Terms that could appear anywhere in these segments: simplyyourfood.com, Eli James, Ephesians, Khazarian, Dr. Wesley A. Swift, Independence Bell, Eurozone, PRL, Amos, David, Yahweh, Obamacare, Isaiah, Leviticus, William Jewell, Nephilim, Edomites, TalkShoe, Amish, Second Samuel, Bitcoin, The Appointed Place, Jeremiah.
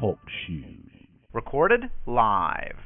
TalkShoe. Recorded live.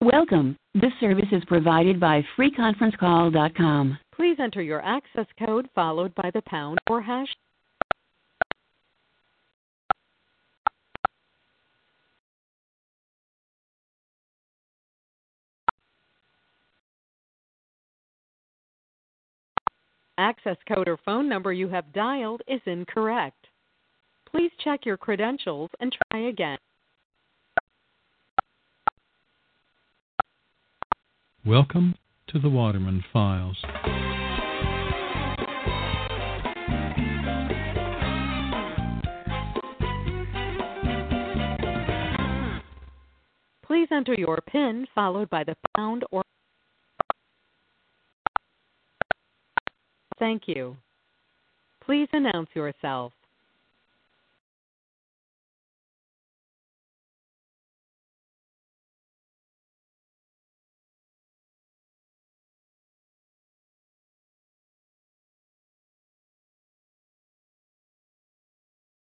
Welcome. This service is provided by freeconferencecall.com. Please enter your access code followed by the pound or hash. Access code or phone number you have dialed is incorrect. Please check your credentials and try again. Welcome to the Waterman Files. Please enter your PIN followed by the pound or... Thank you. Please announce yourself.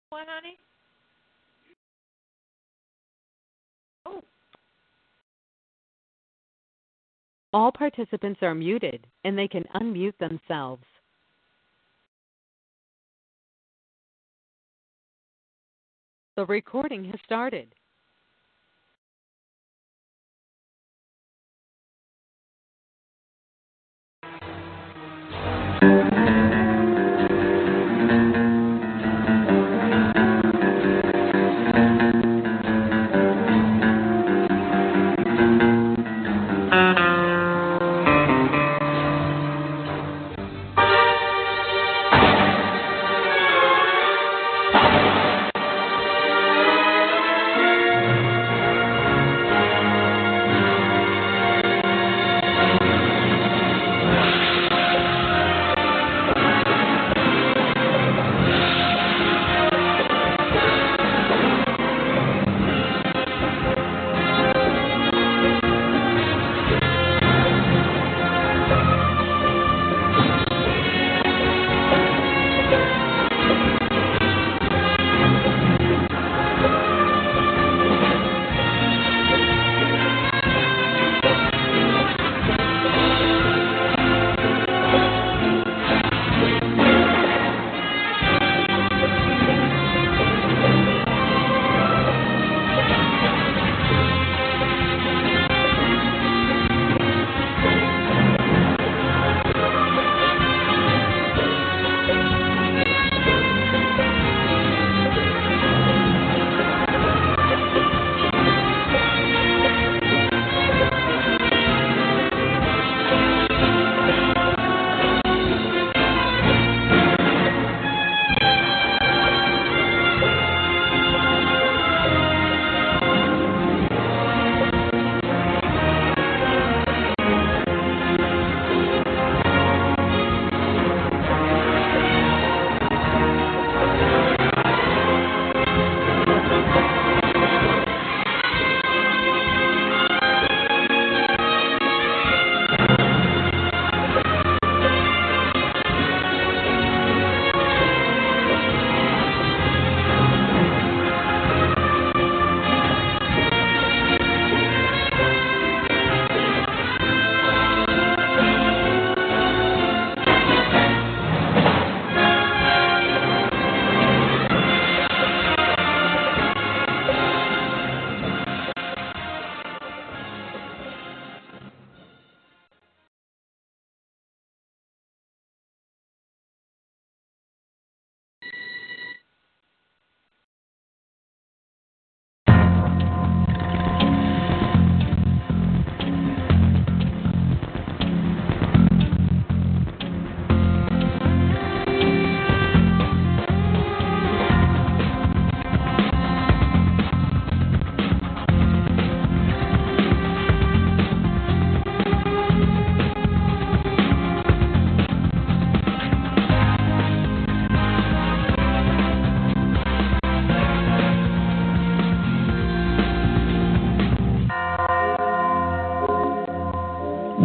One, honey? Oh. All participants are muted, and they can unmute themselves. The recording has started.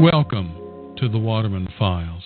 Welcome to the Waterman Files.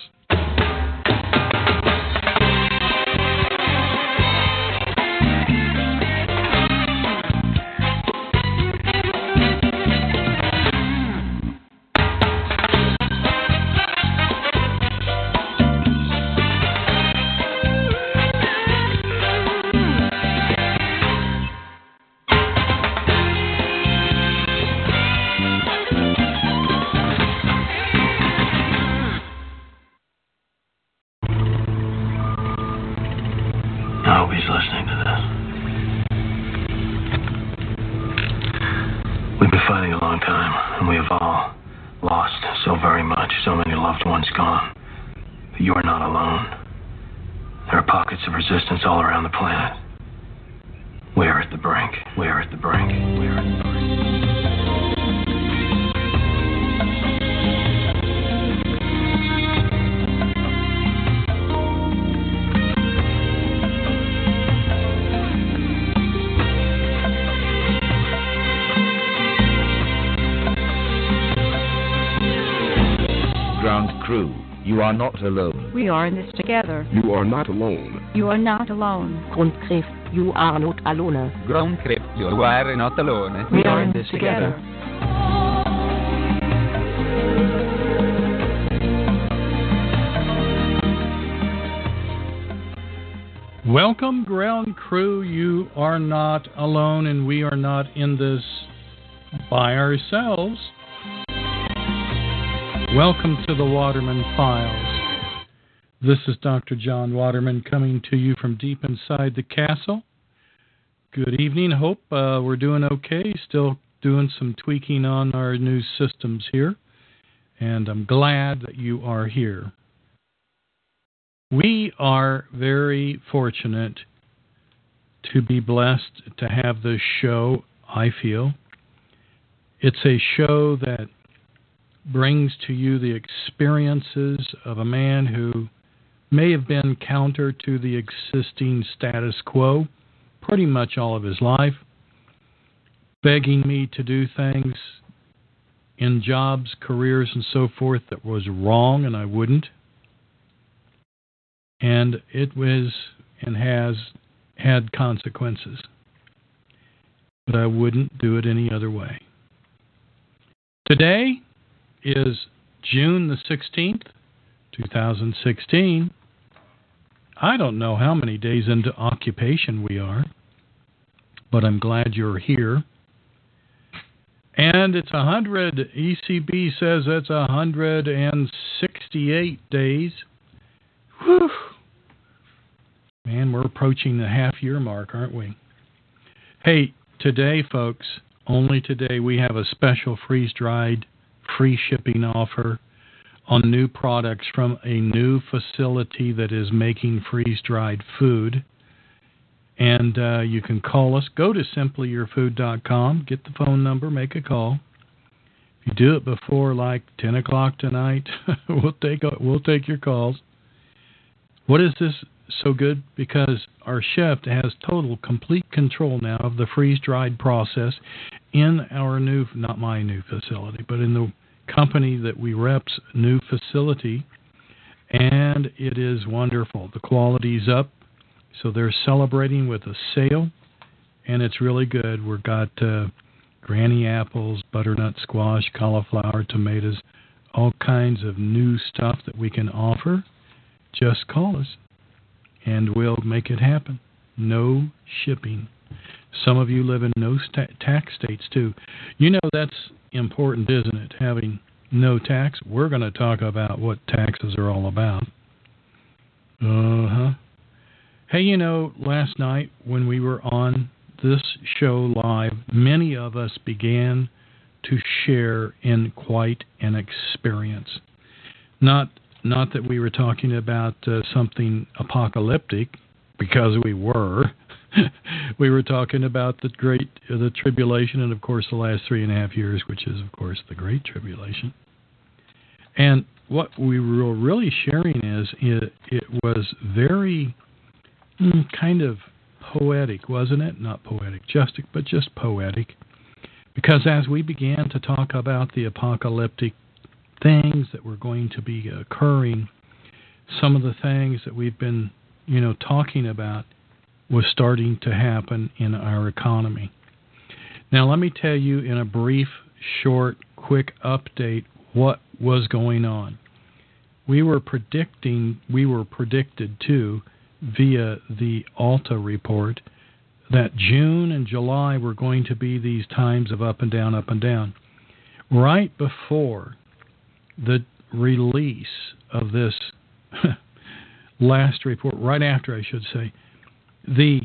You are not alone. We are in this together. You are not alone. You are not alone. Grundkrieg, you are not alone. Grundkrieg, you are not alone. We are in this together. Welcome, ground crew. You are not alone, and we are not in this by ourselves. Welcome to the Waterman Files. This is Dr. John Waterman coming to you from deep inside the castle. Good evening. Hope we're doing okay. Still doing some tweaking on our new systems here. And I'm glad that you are here. We are very fortunate to be blessed to have this show, I feel. It's a show that brings to you the experiences of a man who may have been counter to the existing status quo pretty much all of his life, begging me to do things in jobs, careers, and so forth that was wrong, and I wouldn't. And it was and has had consequences. But I wouldn't do it any other way. Today is June the 16th, 2016. I don't know how many days into occupation we are, but I'm glad you're here. And it's 100, ECB says it's 168 days. Whew! Man, we're approaching the half-year mark, aren't we? Hey, today, folks, only today we have a special freeze-dried free shipping offer on new products from a new facility that is making freeze-dried food. And you can call us. Go to simplyyourfood.com. Get the phone number. Make a call. If you do it before like 10 o'clock tonight, we'll take your calls. What is this so good? Because our chef has total, complete control now of the freeze-dried process in our new, not my new facility, but in the company that we rep's new facility, and it is wonderful. The quality's up, so they're celebrating with a sale, and it's really good. We've got granny apples, butternut squash, cauliflower, tomatoes, all kinds of new stuff that we can offer. Just call us, and we'll make it happen. No shipping. Some of you live in no tax states, too. You know, that's important, isn't it, having no tax? We're going to talk about what taxes are all about. Hey, you know, last night when we were on this show live, many of us began to share in quite an experience. Not that we were talking about something apocalyptic, because we were. We were talking about the tribulation and, of course, the last 3.5 years, which is, of course, the Great Tribulation. And what we were really sharing is it was very kind of poetic, wasn't it? Not poetic, justic, but just poetic. Because as we began to talk about the apocalyptic things that were going to be occurring, some of the things that we've been, talking about was starting to happen in our economy. Now, let me tell you in a brief, short, quick update what was going on. We were predicted too, via the ALTA report, that June and July were going to be these times of up and down, up and down. Right before the release of this last report, right after I should say, the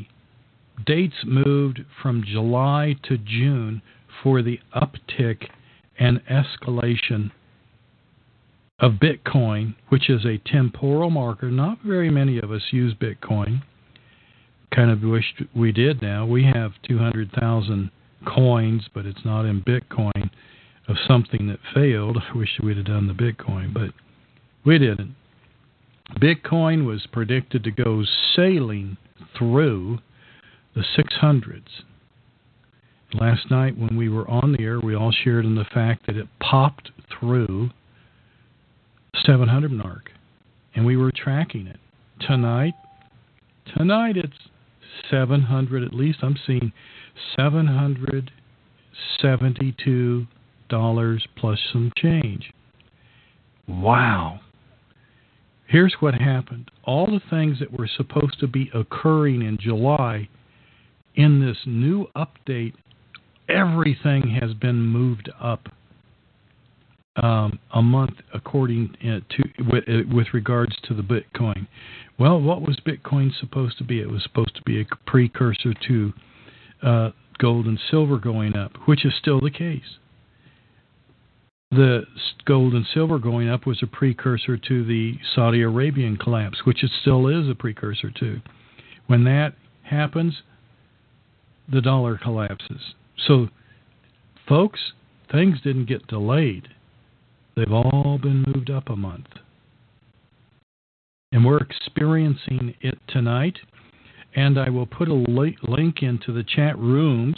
dates moved from July to June for the uptick and escalation of Bitcoin, which is a temporal marker. Not very many of us use Bitcoin. Kind of wish we did now. We have 200,000 coins, but it's not in Bitcoin, of something that failed. I wish we'd have done the Bitcoin, but we didn't. Bitcoin was predicted to go sailing through the 600s. Last night when we were on the air, we all shared in the fact that it popped through 700 mark, and we were tracking it. Tonight it's 700, at least I'm seeing $772 plus some change. Wow. Here's what happened. All the things that were supposed to be occurring in July, in this new update, everything has been moved up a month according to with regards to the Bitcoin. Well, what was Bitcoin supposed to be? It was supposed to be a precursor to gold and silver going up, which is still the case. The gold and silver going up was a precursor to the Saudi Arabian collapse, which it still is a precursor to. When that happens, the dollar collapses. So, folks, things didn't get delayed. They've all been moved up a month. And we're experiencing it tonight. And I will put a link into the chat rooms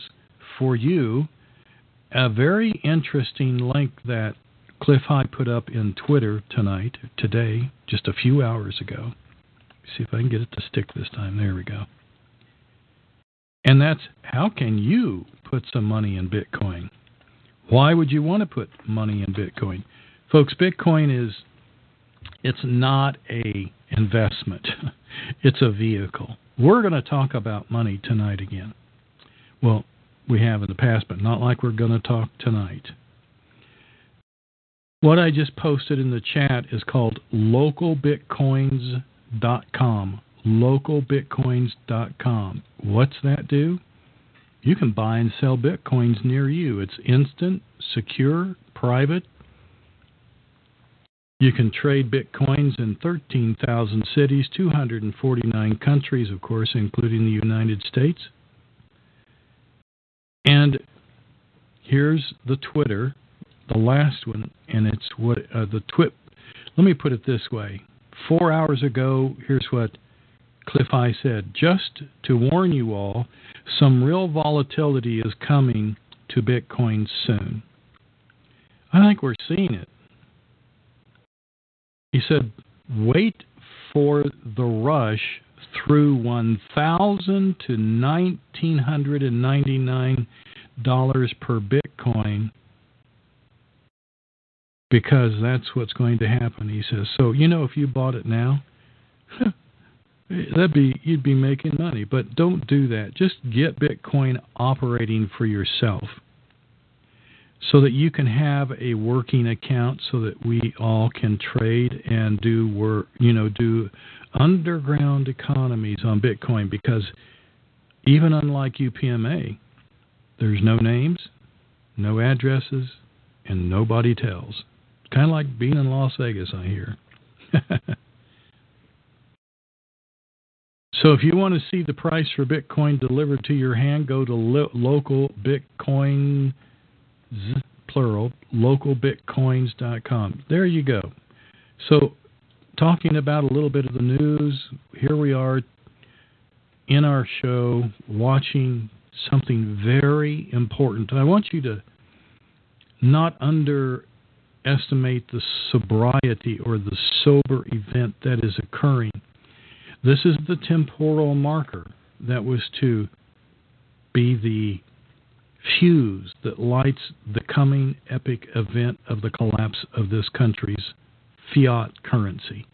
for you. A very interesting link that Cliff High put up in Twitter today, just a few hours ago. See if I can get it to stick this time. There we go. And that's how can you put some money in Bitcoin? Why would you want to put money in Bitcoin? Folks, Bitcoin it's not a investment. It's a vehicle. We're going to talk about money tonight again. Well, we have in the past, but not like we're going to talk tonight. What I just posted in the chat is called LocalBitcoins.com. LocalBitcoins.com. What's that do? You can buy and sell Bitcoins near you. It's instant, secure, private. You can trade Bitcoins in 13,000 cities, 249 countries, of course, including the United States. And here's the Twitter, the last one, and it's what let me put it this way. 4 hours ago, here's what Cliff High said. Just to warn you all, some real volatility is coming to Bitcoin soon. I think we're seeing it. He said, wait for the rush through $1,000 to $1,999 per Bitcoin, because that's what's going to happen, he says. So, if you bought it now, you'd be making money. But don't do that. Just get Bitcoin operating for yourself so that you can have a working account, so that we all can trade and do work, do underground economies on Bitcoin, because even unlike UPMA, there's no names, no addresses, and nobody tells. Kind of like being in Las Vegas, I hear. So if you want to see the price for Bitcoin delivered to your hand, go to LocalBitcoins, plural, LocalBitcoins.com. There you go. So talking about a little bit of the news, here we are in our show watching something very important. And I want you to not under estimate the sobriety or the sober event that is occurring. This is the temporal marker that was to be the fuse that lights the coming epic event of the collapse of this country's fiat currency.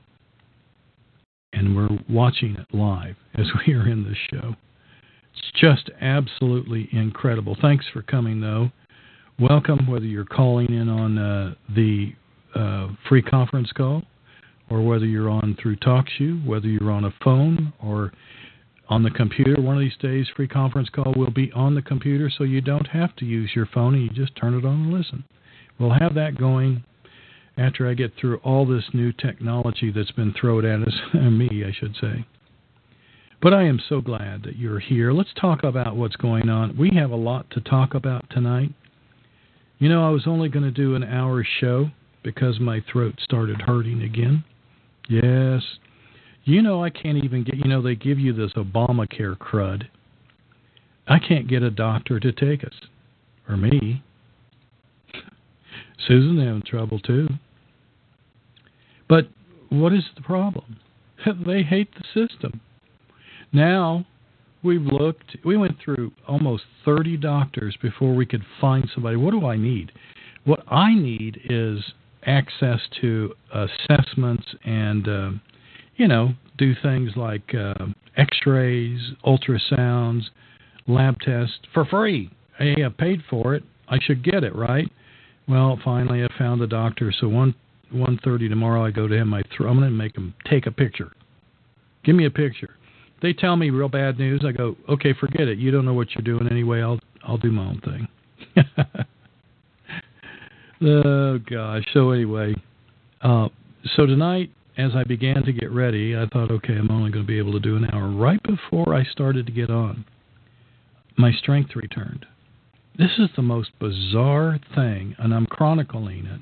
And we're watching it live as we are in this show. It's just absolutely incredible. Thanks for coming, though. Welcome, whether you're calling in on the free conference call, or whether you're on through TalkShoe, whether you're on a phone or on the computer. One of these days, free conference call will be on the computer, so you don't have to use your phone, and you just turn it on and listen. We'll have that going after I get through all this new technology that's been thrown at us, me, I should say. But I am so glad that you're here. Let's talk about what's going on. We have a lot to talk about tonight. You know, I was only going to do an hour show because my throat started hurting again. Yes. You know, I can't even get, you know, they give you this Obamacare crud. I can't get a doctor to take us, or me. Susan's having trouble, too. But what is the problem? They hate the system. Now, we went through almost 30 doctors before we could find somebody. What do I need? What I need is access to assessments and, do things like x-rays, ultrasounds, lab tests for free. Hey, I paid for it. I should get it, right? Well, finally, I found the doctor. So 1:30 tomorrow, I go to him. I'm going to make him take a picture. Give me a picture. They tell me real bad news. I go, okay, forget it. You don't know what you're doing anyway. I'll do my own thing. Oh gosh. So anyway, so tonight, as I began to get ready, I thought, okay, I'm only going to be able to do an hour. Right before I started to get on, my strength returned. This is the most bizarre thing, and I'm chronicling it,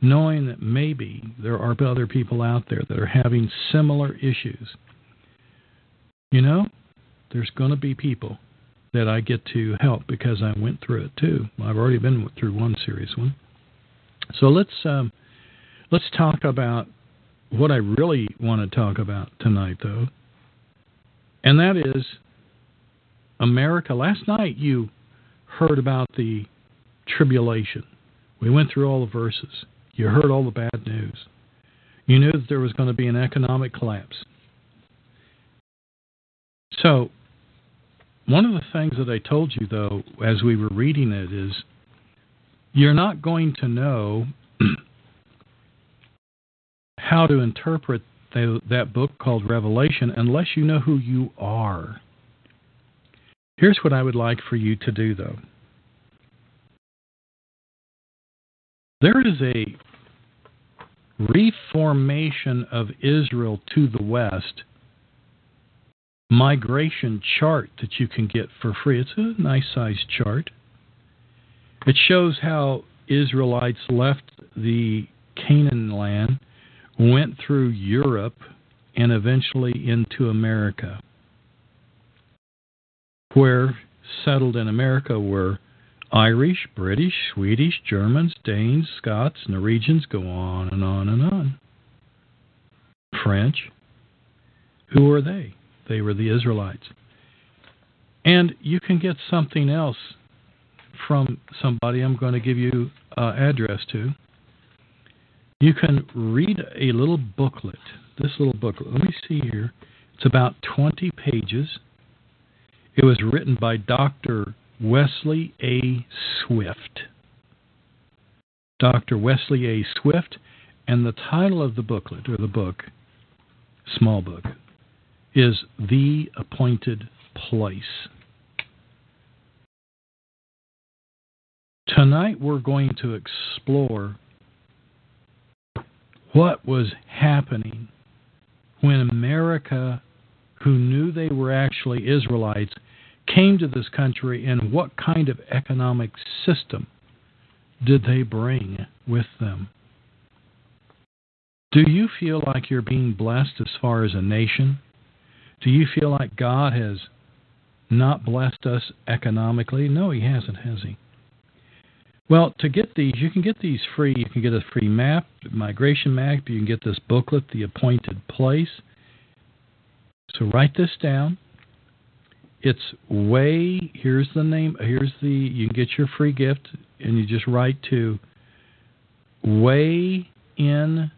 knowing that maybe there are other people out there that are having similar issues. You know, there's going to be people that I get to help because I went through it too. I've already been through one serious one. So let's talk about what I really want to talk about tonight, though, and that is America. Last night you heard about the tribulation. We went through all the verses. You heard all the bad news. You knew that there was going to be an economic collapse. So, one of the things that I told you, though, as we were reading it is, you're not going to know how to interpret that book called Revelation unless you know who you are. Here's what I would like for you to do, though. There is a reformation of Israel to the West migration chart that you can get for free. It's a nice-sized chart. It shows how Israelites left the Canaan land, went through Europe, and eventually into America, where settled in America were Irish, British, Swedish, Germans, Danes, Scots, Norwegians, go on and on and on. French. Who are they? They were the Israelites. And you can get something else from somebody I'm going to give you address to. You can read a little booklet. This little booklet. Let me see here. It's about 20 pages. It was written by Dr. Wesley A. Swift. Dr. Wesley A. Swift. And the title of the booklet, or the book, small book, is The Appointed Place. Tonight we're going to explore what was happening when America, who knew they were actually Israelites, came to this country, and what kind of economic system did they bring with them. Do you feel like you're being blessed as far as a nation? Do you feel like God has not blessed us economically? No, he hasn't, has he? Well, to get these, you can get these free. You can get a free map, migration map. You can get this booklet, The Appointed Place. So write this down. It's way, here's the name, here's the, you can get your free gift, and you just write to Way in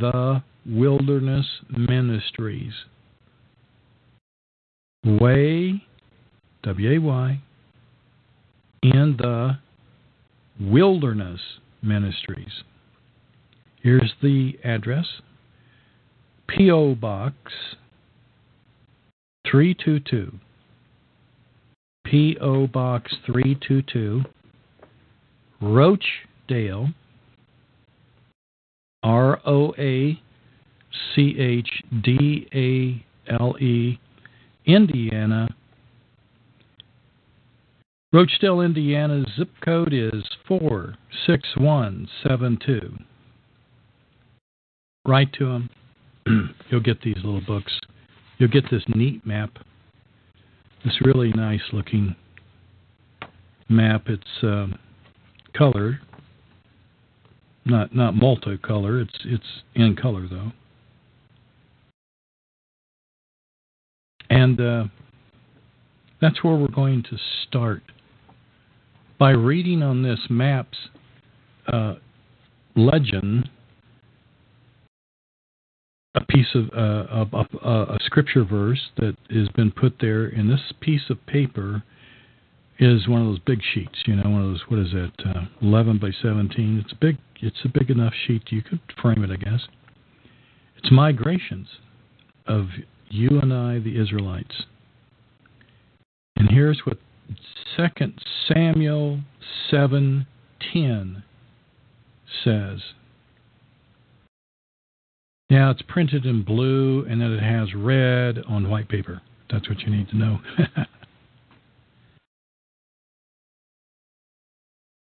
the Wilderness Ministries. Way, W-A-Y, in the Wilderness Ministries. Here's the address. P.O. Box 322. P.O. Box 322, Roachdale, R-O-A-C-H-D-A-L-E, Indiana. Roachdale, Indiana's zip code is 46172. Write to him. You'll get these little books. You'll get this neat map. It's really nice looking map. It's colored, not multicolor. It's in color though. And that's where we're going to start by reading on this map's legend, a piece of a scripture verse that has been put there, and this piece of paper is one of those big sheets, you know, one of those, what is that, 11 by 17. It's big. It's a big enough sheet. You could frame it, I guess. It's migrations of you and I, the Israelites. And here's what 2 Samuel 7:10 says. Now, it's printed in blue, and then it has red on white paper. That's what you need to know.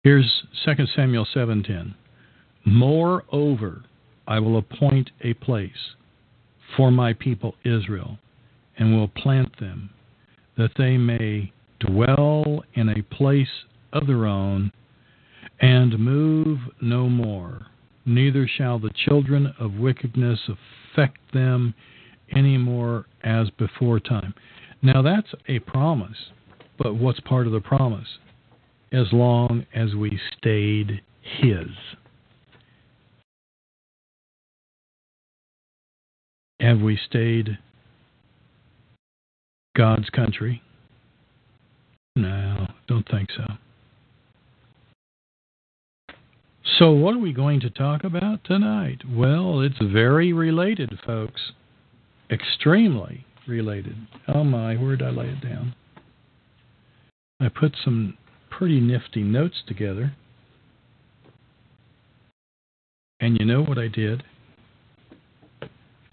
Here's 2 Samuel 7:10. Moreover, I will appoint a place for my people Israel, and will plant them, that they may dwell in a place of their own, and move no more. Neither shall the children of wickedness affect them any more as before time. Now that's a promise, but what's part of the promise? As long as we stayed His. Have we stayed God's country? No, don't think so. So what are we going to talk about tonight? Well, it's very related, folks. Extremely related. Oh my, where did I lay it down? I put some pretty nifty notes together. And you know what I did?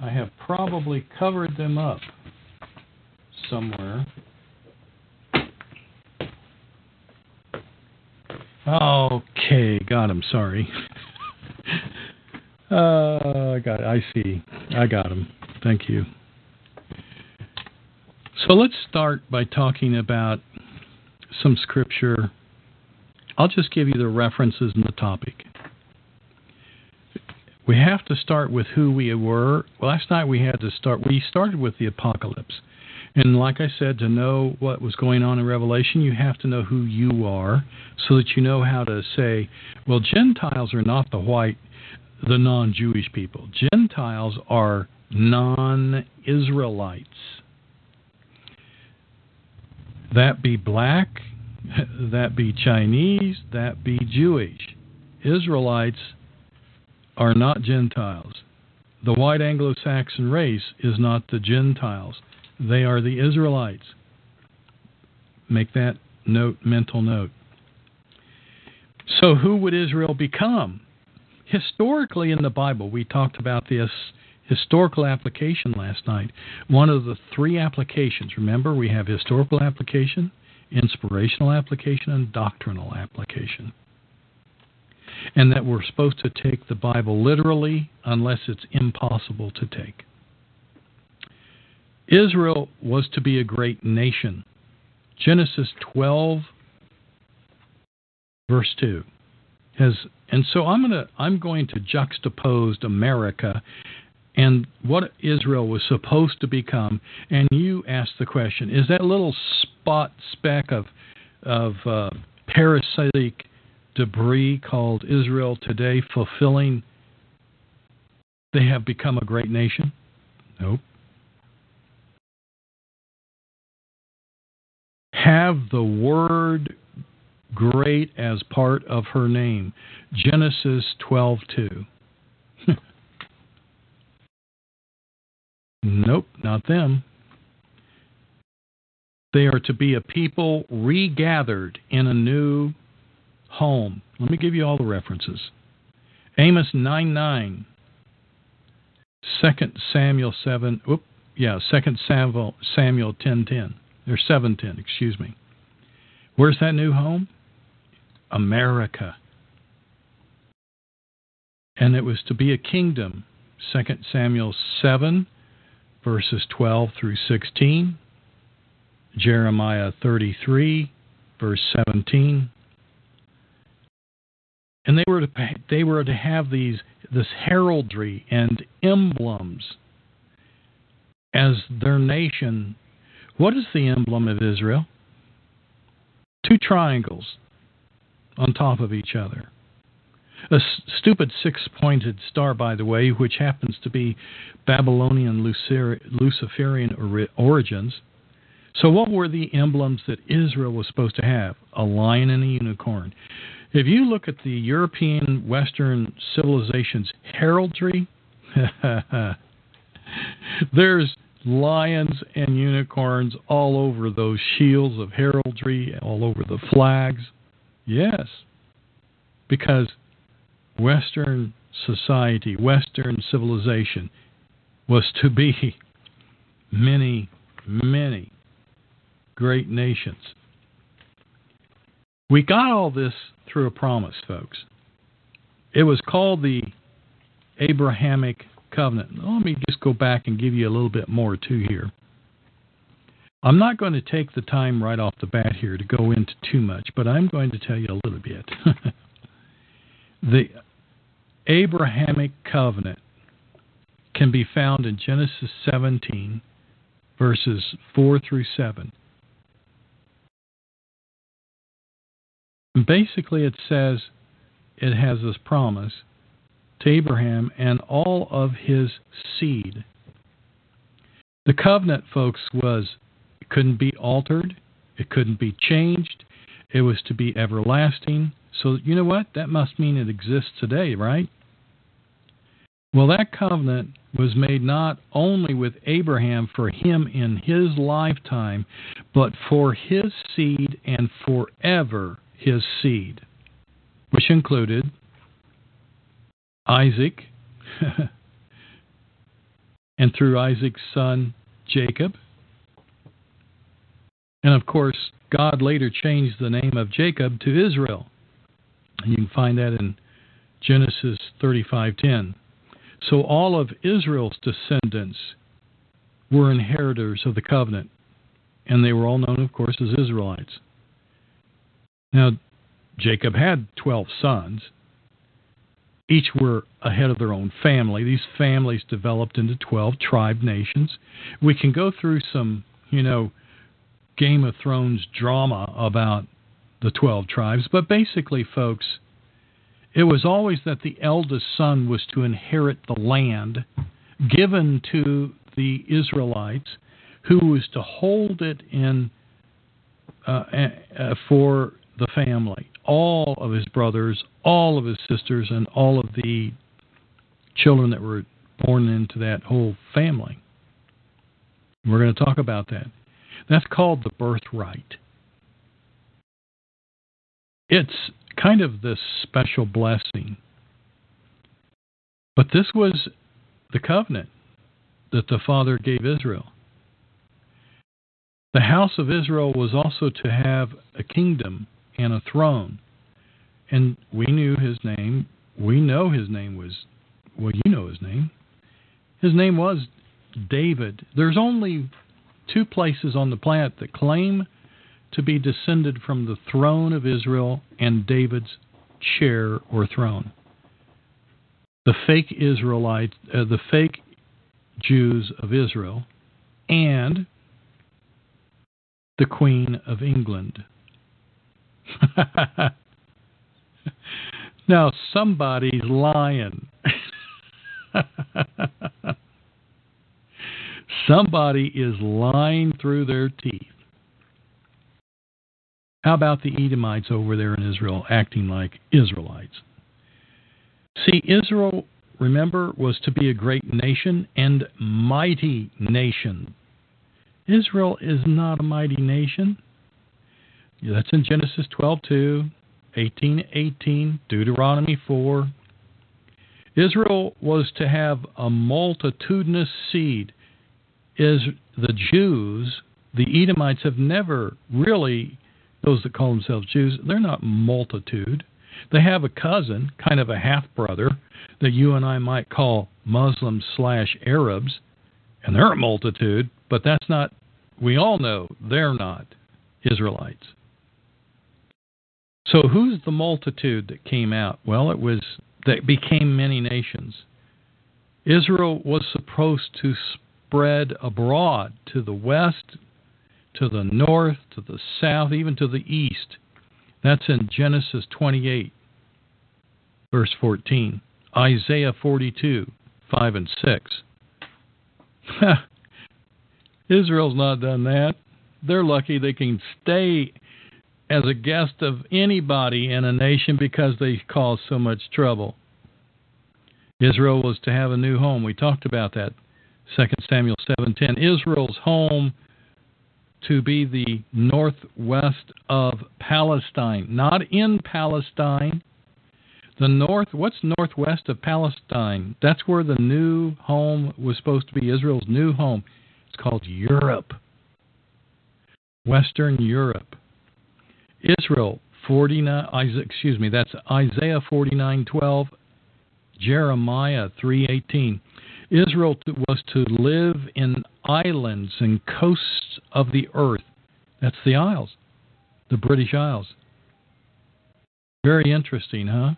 I have probably covered them up somewhere. Okay, got him, sorry. Got it. I see. I got him. Thank you. So let's start by talking about some scripture. I'll just give you the references and the topic. We have to start with who we were. Last night we started with the apocalypse. And like I said, to know what was going on in Revelation, you have to know who you are so that you know how to say, well, Gentiles are not the non-Jewish people. Gentiles are non-Israelites. That be black, that be Chinese, that be Jewish. Israelites are not Gentiles. The white Anglo-Saxon race is not the Gentiles. They are the Israelites. Make that note, mental note. So who would Israel become? Historically in the Bible, we talked about this historical application last night. One of the three applications. Remember, we have historical application, inspirational application, and doctrinal application. And that we're supposed to take the Bible literally unless it's impossible to take. Israel was to be a great nation. Genesis 12, verse 2. And so I'm going to juxtapose America and what Israel was supposed to become. And you asked the question: is that little speck of parasitic debris called Israel today fulfilling? They have become a great nation? Nope. Have the word great as part of her name. Genesis 12:2. Nope, not them. They are to be a people regathered in a new home. Let me give you all the references. Amos 9:9. Second Samuel 10:10. Or 7:10, excuse me. Where's that new home? America. And it was to be a kingdom. 2 Samuel 7, verses 12 through 16. Jeremiah 33, verse 17. And they were to have this heraldry and emblems as their nation. What is the emblem of Israel? 2 triangles on top of each other. A stupid 6-pointed star, by the way, which happens to be Babylonian Luciferian origins. So what were the emblems that Israel was supposed to have? A lion and a unicorn. If you look at the European Western civilization's heraldry, there's lions and unicorns all over those shields of heraldry, all over the flags. Yes, because Western society, Western civilization was to be many, many great nations. We got all this through a promise, folks. It was called the Abrahamic Covenant. Let me just go back and give you a little bit more too here. I'm not going to take the time right off the bat here to go into too much, but I'm going to tell you a little bit. The Abrahamic Covenant can be found in Genesis 17, verses 4 through 7. Basically, it says it has this promise to Abraham and all of his seed. The covenant, folks, it couldn't be altered. It couldn't be changed. It was to be everlasting. So you know what? That must mean it exists today, right? Well, that covenant was made not only with Abraham for him in his lifetime, but for his seed and forever his seed, which included Isaac, and through Isaac's son, Jacob. And of course, God later changed the name of Jacob to Israel. And you can find that in Genesis 35:10. So all of Israel's descendants were inheritors of the covenant. And they were all known, of course, as Israelites. Now, Jacob had 12 sons. Each were ahead of their own family. These families developed into 12 tribe nations. We can go through some, Game of Thrones drama about the 12 tribes. But basically, folks, it was always that the eldest son was to inherit the land given to the Israelites, who was to hold it in for the family. All of his brothers, all of his sisters, and all of the children that were born into that whole family. We're going to talk about that. That's called the birthright. It's kind of this special blessing. But this was the covenant that the Father gave Israel. The house of Israel was also to have a kingdom and a throne. And we knew his name. We know his name was, well, you know his name. His name was David. There's only 2 places on the planet that claim to be descended from the throne of Israel and David's chair, or throne. The fake Jews of Israel, and the Queen of England. Now, somebody's lying. Somebody is lying through their teeth. How about the Edomites over there in Israel acting like Israelites? See, Israel, remember, was to be a great nation and mighty nation. Israel is not a mighty nation. That's in Genesis 12:2, 18:18, Deuteronomy 4. Israel was to have a multitudinous seed. Is the Jews, the Edomites have never really, those that call themselves Jews, they're not multitude. They have a cousin, kind of a half-brother, that you and I might call Muslims/Arabs, and they're a multitude, but that's not, we all know they're not Israelites. So who's the multitude that came out? Well, that became many nations. Israel was supposed to spread abroad to the west, to the north, to the south, even to the east. That's in Genesis 28, verse 14. Isaiah 42, 5 and 6. Israel's not done that. They're lucky they can stay as a guest of anybody in a nation because they cause so much trouble. Israel was to have a new home. We talked about that. 2 Samuel 7:10. Israel's home to be the northwest of Palestine. Not in Palestine. The north, what's northwest of Palestine? That's where the new home was supposed to be, Israel's new home. It's called Europe. Western Europe. Israel, that's Isaiah 49:12, Jeremiah 3:18. Israel was to live in islands and coasts of the earth. That's the Isles, the British Isles. Very interesting, huh?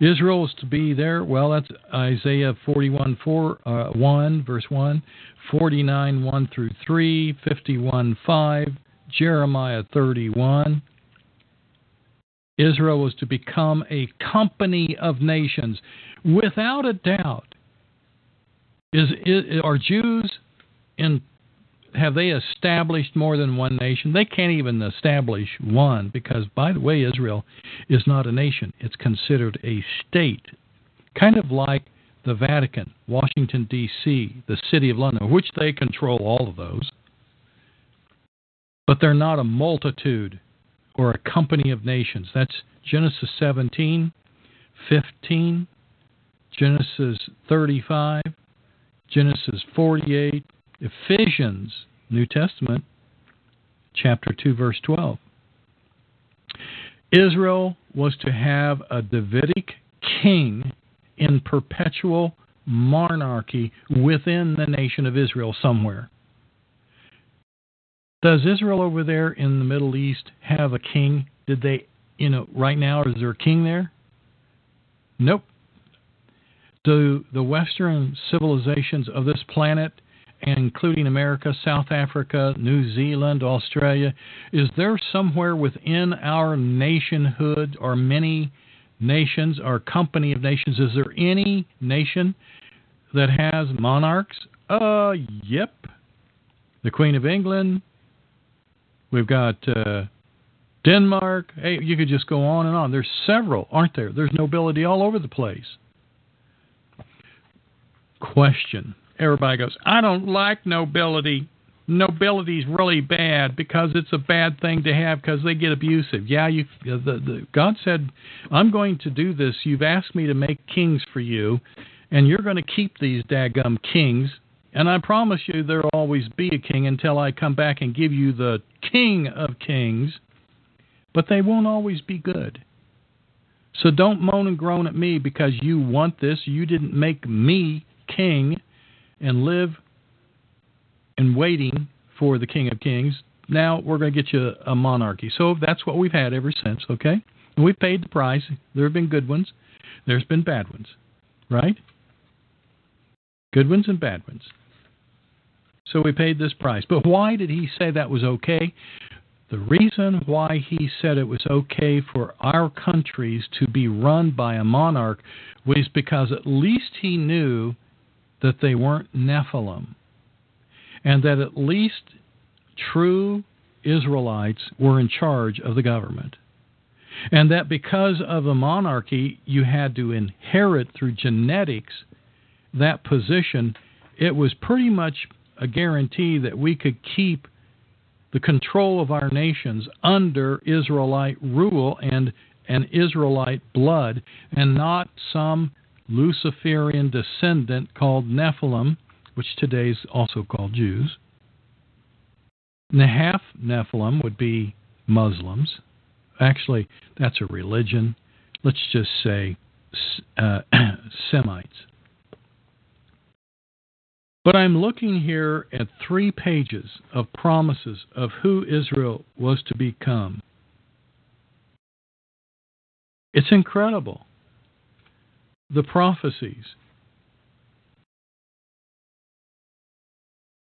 Israel was to be there. Well, that's Isaiah 41:1, verse 1, 49:1 through 3, 51:5, Jeremiah 31. Israel was to become a company of nations. Without a doubt, are Jews have they established more than one nation? They can't even establish one because, by the way, Israel is not a nation. It's considered a state, kind of like the Vatican, Washington, D.C., the City of London, which they control all of those. But they're not a multitude or a company of nations. That's Genesis 17, 15, Genesis 35, Genesis 48, Ephesians, New Testament, chapter 2, verse 12. Israel was to have a Davidic king in perpetual monarchy within the nation of Israel somewhere. Does Israel over there in the Middle East have a king? Did they, right now, is there a king there? Nope. Do the Western civilizations of this planet, including America, South Africa, New Zealand, Australia, is there somewhere within our nationhood or many nations or company of nations, is there any nation that has monarchs? Yep. The Queen of England. We've got Denmark. Hey, you could just go on and on. There's several, aren't there? There's nobility all over the place. Question. Everybody goes, I don't like nobility. Nobility's really bad because it's a bad thing to have because they get abusive. Yeah, God said, I'm going to do this. You've asked me to make kings for you, and you're going to keep these daggum kings, and I promise you there will always be a king until I come back and give you the King of Kings, but they won't always be good. So don't moan and groan at me because you want this. You didn't make me king and live and waiting for the King of Kings. Now we're going to get you a monarchy. So that's what we've had ever since, okay? We paid the price. There have been good ones. There's been bad ones, right? Good ones and bad ones. So we paid this price. But why did he say that was okay? The reason why he said it was okay for our countries to be run by a monarch was because at least he knew that they weren't Nephilim, and that at least true Israelites were in charge of the government, and that because of a monarchy, you had to inherit through genetics that position. It was pretty much a guarantee that we could keep the control of our nations under Israelite rule and an Israelite blood, and not some Luciferian descendant called Nephilim, which today is also called Jews. And the half Nephilim would be Muslims. Actually, that's a religion. Let's just say Semites. But I'm looking here at 3 pages of promises of who Israel was to become. It's incredible. The prophecies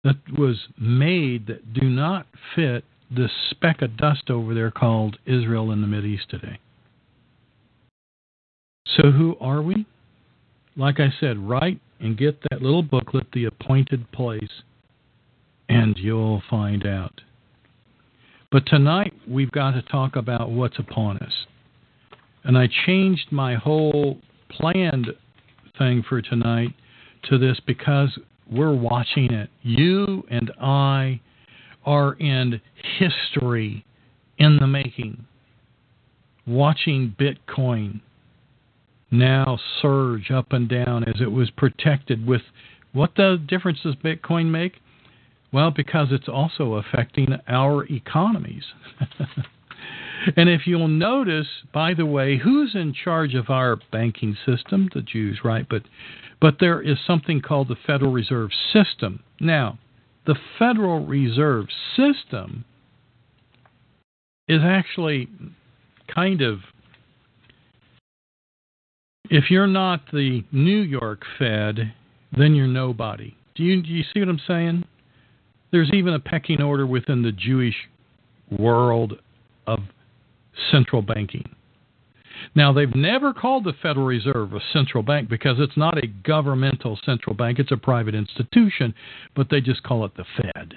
that was made that do not fit the speck of dust over there called Israel in the Mideast today. So who are we? Like I said, right? And get that little booklet, The Appointed Place, and you'll find out. But tonight, we've got to talk about what's upon us. And I changed my whole planned thing for tonight to this because we're watching it. You and I are in history in the making, watching Bitcoin now surge up and down as it was protected with. What the difference does Bitcoin make? Well, because it's also affecting our economies. And if you'll notice, by the way, who's in charge of our banking system? The Jews, right? But there is something called the Federal Reserve System. Now, the Federal Reserve System is actually kind of, if you're not the New York Fed, then you're nobody. Do you see what I'm saying? There's even a pecking order within the Jewish world of central banking. Now, they've never called the Federal Reserve a central bank because it's not a governmental central bank. It's a private institution, but they just call it the Fed.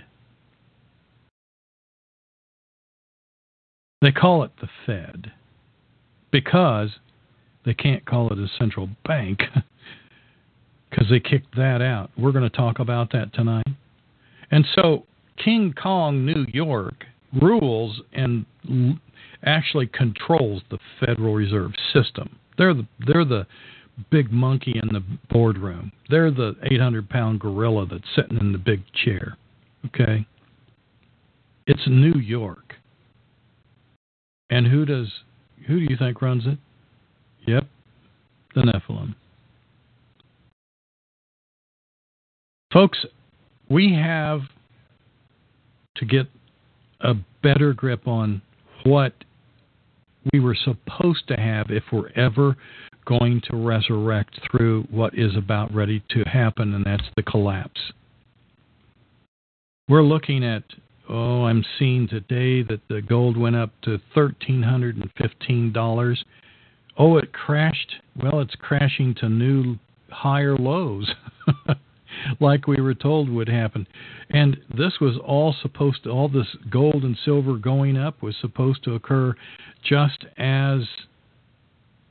They call it the Fed because they can't call it a central bank because they kicked that out. We're going to talk about that tonight. And so King Kong, New York, rules and actually controls the Federal Reserve System. They're the big monkey in the boardroom. They're the 800-pound gorilla that's sitting in the big chair. Okay? It's New York. And who do you think runs it? Yep, the Nephilim. Folks, we have to get a better grip on what we were supposed to have if we're ever going to resurrect through what is about ready to happen, and that's the collapse. We're looking at, I'm seeing today that the gold went up to $1,315. Oh, it crashed. Well, it's crashing to new higher lows, like we were told would happen. And this was all this gold and silver going up was supposed to occur just as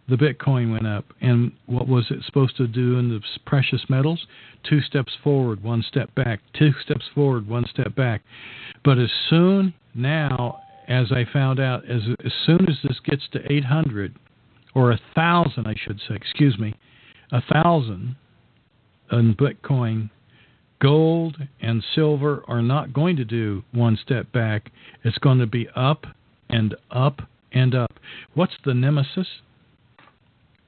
the Bitcoin went up. And what was it supposed to do in the precious metals? 2 steps forward, 1 step back, 2 steps forward, 1 step back. But as soon now, as I found out, as soon as this gets to 800, or 1,000, I should say, 1,000 in Bitcoin, gold and silver are not going to do 1 step back. It's going to be up and up and up. What's the nemesis?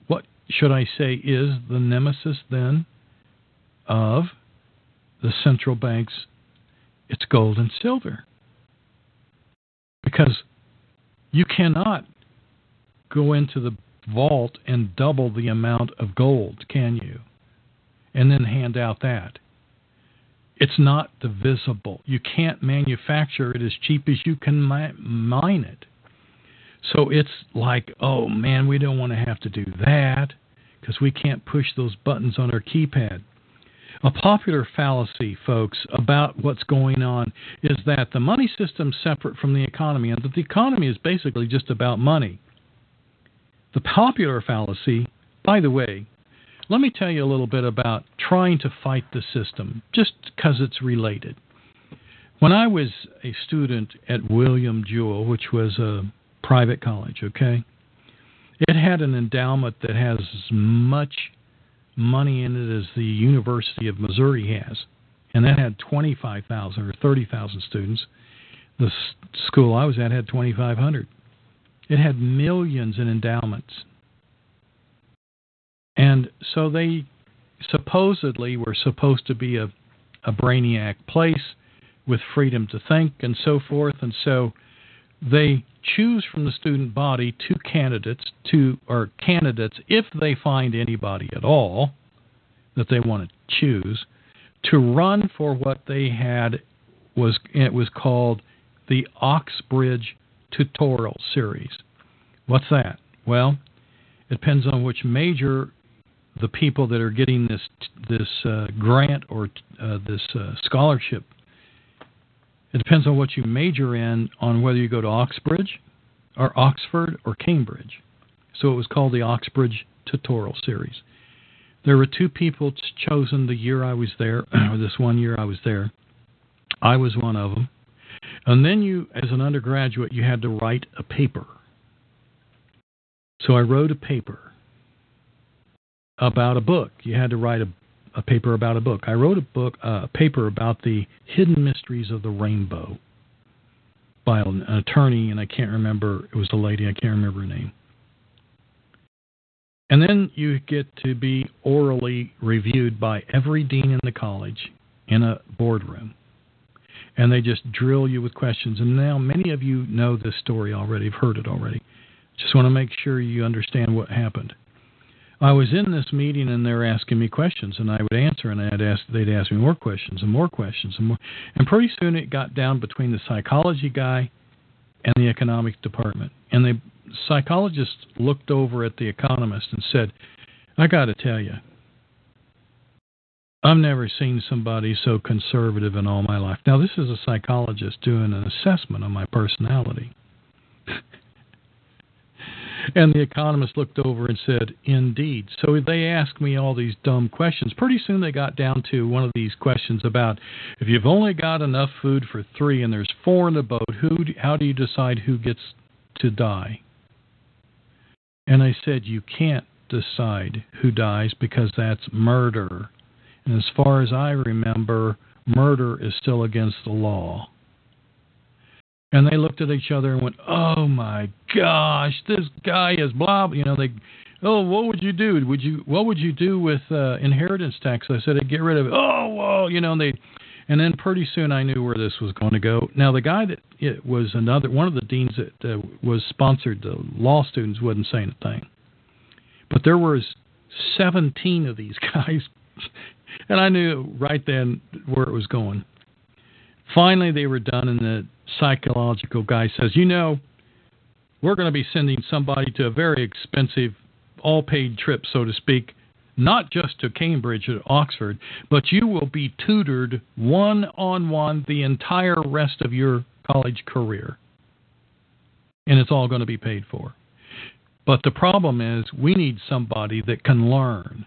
What should I say is the nemesis then of the central banks? It's gold and silver. Because you cannot go into the vault and double the amount of gold, can you? And then hand out that. It's not divisible. You can't manufacture it as cheap as you can mine it. So it's like, oh, man, we don't want to have to do that because we can't push those buttons on our keypad. A popular fallacy, folks, about what's going on is that the money system's separate from the economy and that the economy is basically just about money. The popular fallacy, by the way, let me tell you a little bit about trying to fight the system, just because it's related. When I was a student at William Jewell, which was a private college, okay, it had an endowment that has as much money in it as the University of Missouri has, and that had 25,000 or 30,000 students. The school I was at had 2,500. It had millions in endowments. And so they supposedly were supposed to be a brainiac place with freedom to think and so forth. And so they choose from the student body candidates, if they find anybody at all that they want to choose, to run for what they had was called the Oxbridge Tutorial Series. What's that? Well, it depends on which major the people that are getting this grant or this scholarship. It depends on what you major in, on whether you go to Oxbridge or Oxford or Cambridge. So it was called the Oxbridge Tutorial Series. There were two people chosen the year I was there, or this one year I was there. I was one of them. And then you, as an undergraduate, you had to write a paper. So I wrote a paper about a book. You had to write a paper about a book. I wrote a paper about the hidden mysteries of the rainbow by an attorney, and I can't remember. It was a lady. I can't remember her name. And then you get to be orally reviewed by every dean in the college in a boardroom, and they just drill you with questions. And now many of you know this story already. You've heard it already. Just want to make sure you understand what happened. I was in this meeting, and they were asking me questions, and I would answer, and they'd ask me more questions and more questions. And pretty soon it got down between the psychology guy and the economics department. And the psychologist looked over at the economist and said, I got to tell you, I've never seen somebody so conservative in all my life. Now, this is a psychologist doing an assessment on my personality. And the economist looked over and said, indeed. So they asked me all these dumb questions. Pretty soon they got down to one of these questions about, if you've only got enough food for three and there's four in the boat, how do you decide who gets to die? And I said, you can't decide who dies because that's murder. And as far as I remember, murder is still against the law. And they looked at each other and went, oh, my gosh, this guy is blah. You know, what would you do? What would you do with inheritance tax? I said, I'd get rid of it. Oh, whoa, you know, and then pretty soon I knew where this was going to go. Now, the guy that it was one of the deans that was sponsored, the law students wouldn't say anything. But there was 17 of these guys, and I knew right then where it was going. Finally, they were done, and the psychological guy says, you know, we're going to be sending somebody to a very expensive, all-paid trip, so to speak, not just to Cambridge or Oxford, but you will be tutored one-on-one the entire rest of your college career, and it's all going to be paid for. But the problem is we need somebody that can learn.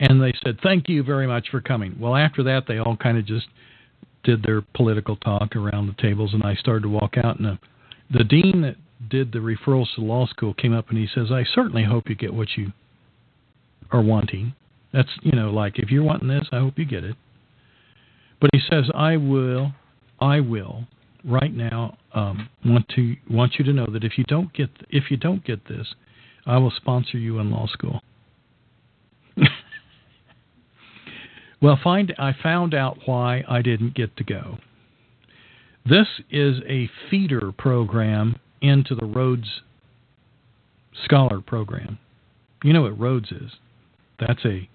And they said, thank you very much for coming. Well, after that, they all kind of just did their political talk around the tables, and I started to walk out. And the dean that did the referrals to law school came up, and he says, I certainly hope you get what you are wanting. That's, you know, like, if you're wanting this, I hope you get it. But he says, I will, right now, want you to know that if you don't get this, I will sponsor you in law school. Well, I found out why I didn't get to go. This is a feeder program into the Rhodes Scholar program. You know what Rhodes is. That's a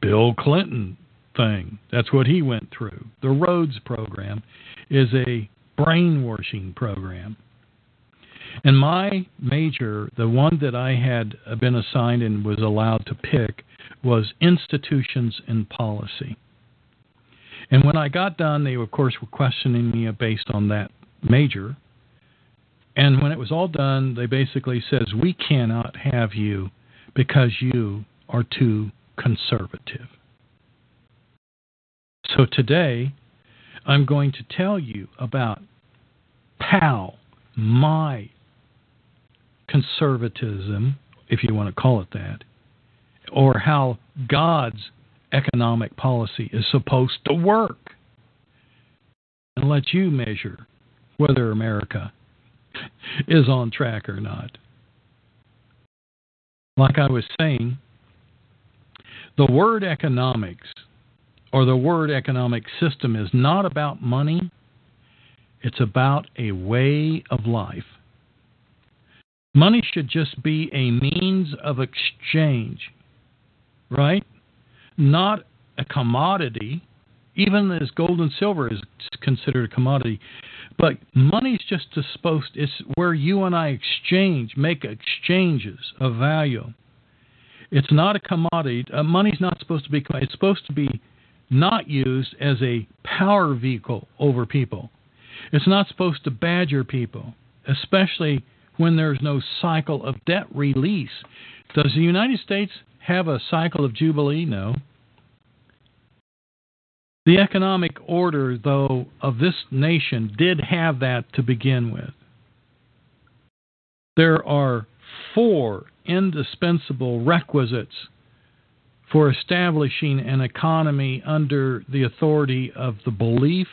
Bill Clinton thing. That's what he went through. The Rhodes program is a brainwashing program. And my major, the one that I had been assigned and was allowed to pick, was institutions and policy. And when I got done, they, of course, were questioning me based on that major. And when it was all done, they basically says, we cannot have you because you are too conservative. So today, I'm going to tell you about POW, my conservatism, if you want to call it that, or how God's economic policy is supposed to work, and let you measure whether America is on track or not. Like I was saying, the word economics or the word economic system is not about money. It's about a way of life. Money should just be a means of exchange, right? Not a commodity, even as gold and silver is considered a commodity. But money's just disposed, it's where you and I exchange, make exchanges of value. It's not a commodity. Money's not supposed to be, it's supposed to be not used as a power vehicle over people. It's not supposed to badger people, especially when there's no cycle of debt release. Does the United States have a cycle of Jubilee? No. The economic order, though, of this nation did have that to begin with. There are 4 indispensable requisites for establishing an economy under the authority of the belief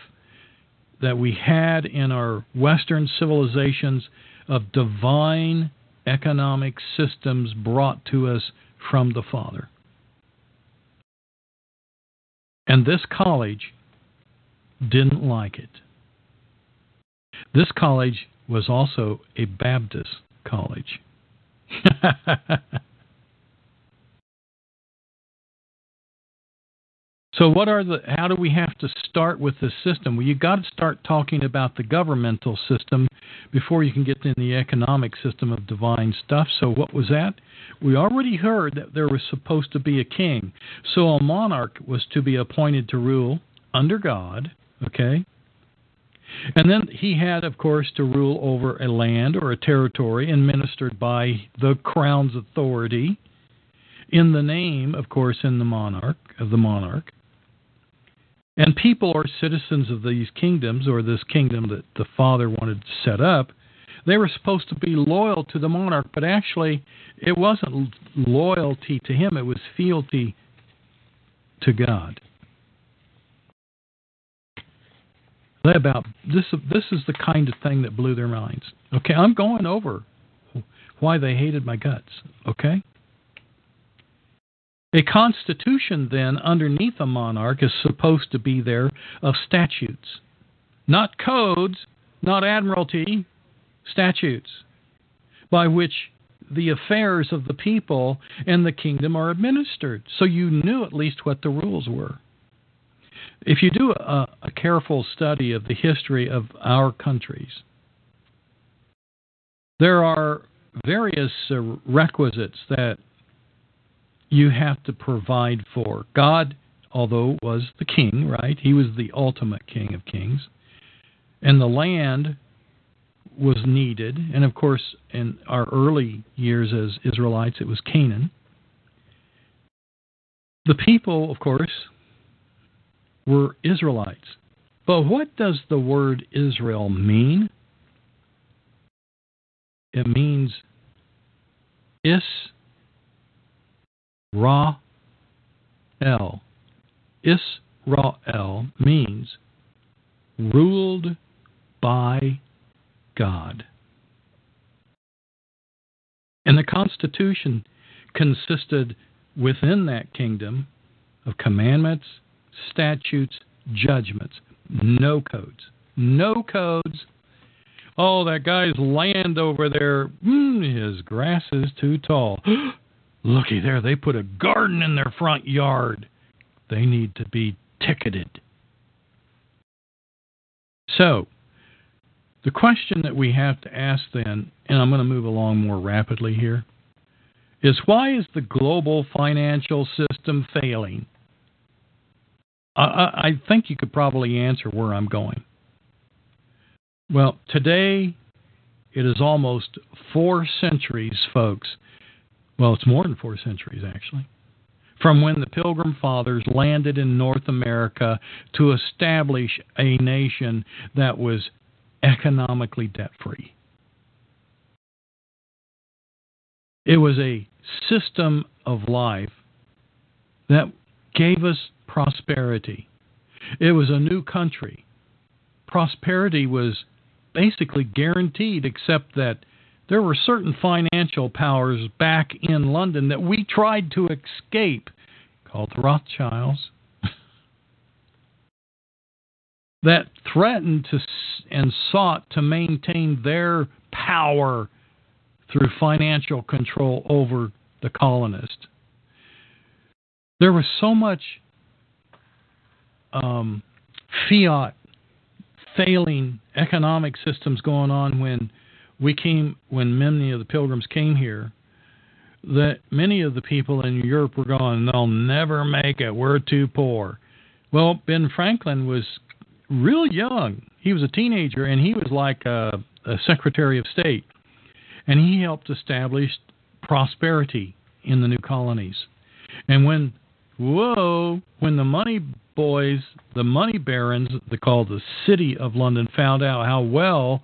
that we had in our Western civilizations of divine economic systems brought to us from the Father. And this college didn't like it. This college was also a Baptist college. So how do we have to start with this system? Well, you've got to start talking about the governmental system before you can get in the economic system of divine stuff. So what was that? We already heard that there was supposed to be a king. So a monarch was to be appointed to rule under God, okay? And then he had, of course, to rule over a land or a territory administered by the crown's authority in the name, of course, of the monarch. And people are citizens of these kingdoms, or this kingdom that the Father wanted to set up. They were supposed to be loyal to the monarch, but actually it wasn't loyalty to him. It was fealty to God. This is the kind of thing that blew their minds. Okay, I'm going over why they hated my guts, okay? A constitution, then, underneath a monarch is supposed to be there of statutes. Not codes, not admiralty, statutes, by which the affairs of the people and the kingdom are administered. So you knew at least what the rules were. If you do a careful study of the history of our countries, there are various requisites that you have to provide for. God, although, was the king, right? He was the ultimate king of kings. And the land was needed. And, of course, in our early years as Israelites, it was Canaan. The people, of course, were Israelites. But what does the word Israel mean? It means Israel. Israel means ruled by God. And the Constitution consisted within that kingdom of commandments, statutes, judgments, no codes. no codes. Oh, that guy's land over there, his grass is too tall. Looky there, they put a garden in their front yard. They need to be ticketed. So, the question that we have to ask then, and I'm going to move along more rapidly here, is why is the global financial system failing? I think you could probably answer where I'm going. Well, today, it is almost 4 centuries, folks. Well, it's more than 4 centuries, actually, from when the Pilgrim Fathers landed in North America to establish a nation that was economically debt-free. It was a system of life that gave us prosperity. It was a new country. Prosperity was basically guaranteed, except that there were certain financial powers back in London that we tried to escape, called the Rothschilds, that threatened to and sought to maintain their power through financial control over the colonists. There was so much fiat failing economic systems going on when many of the Pilgrims came here, that many of the people in Europe were going, they'll never make it, we're too poor. Well, Ben Franklin was real young. He was a teenager, and he was like a Secretary of State, and he helped establish prosperity in the new colonies. And when the money boys, the money barons, they called the City of London, found out how well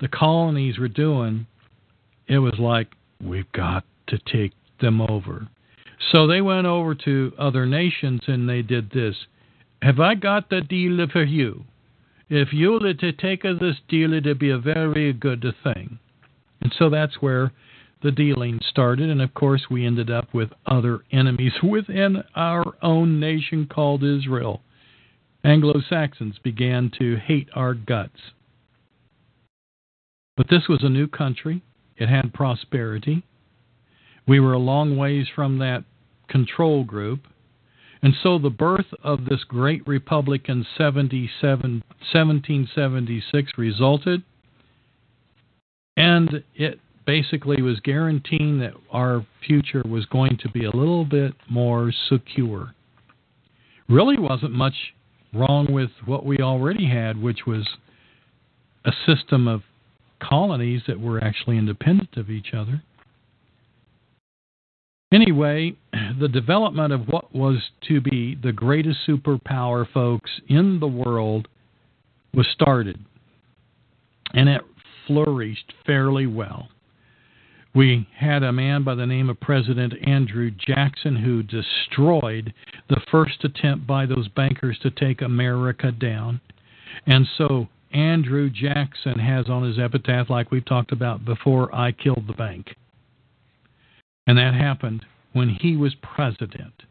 the colonies were doing, it was like, we've got to take them over. So they went over to other nations and they did this. Have I got the deal for you? If you were to take this deal, it would be a very good thing. And so that's where the dealing started. And, of course, we ended up with other enemies within our own nation called Israel. Anglo-Saxons began to hate our guts. But this was a new country. It had prosperity. We were a long ways from that control group. And so the birth of this great republic in 1776 resulted, and it basically was guaranteeing that our future was going to be a little bit more secure. Really wasn't much wrong with what we already had, which was a system of colonies that were actually independent of each other. Anyway, the development of what was to be the greatest superpower, folks, in the world was started, and it flourished fairly well. We had a man by the name of President Andrew Jackson who destroyed the first attempt by those bankers to take America down. And so Andrew Jackson has on his epitaph, like we've talked about before, I killed the bank. And that happened when he was president.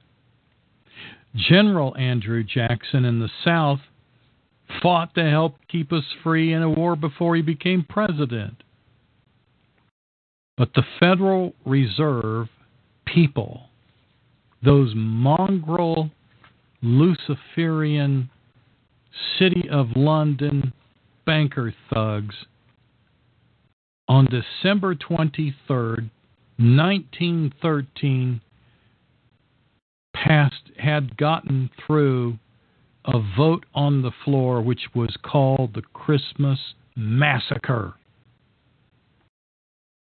General Andrew Jackson in the South fought to help keep us free in a war before he became president. But the Federal Reserve people, those mongrel Luciferian City of London banker thugs, on December 23rd, 1913, had gotten through a vote on the floor which was called the Christmas Massacre.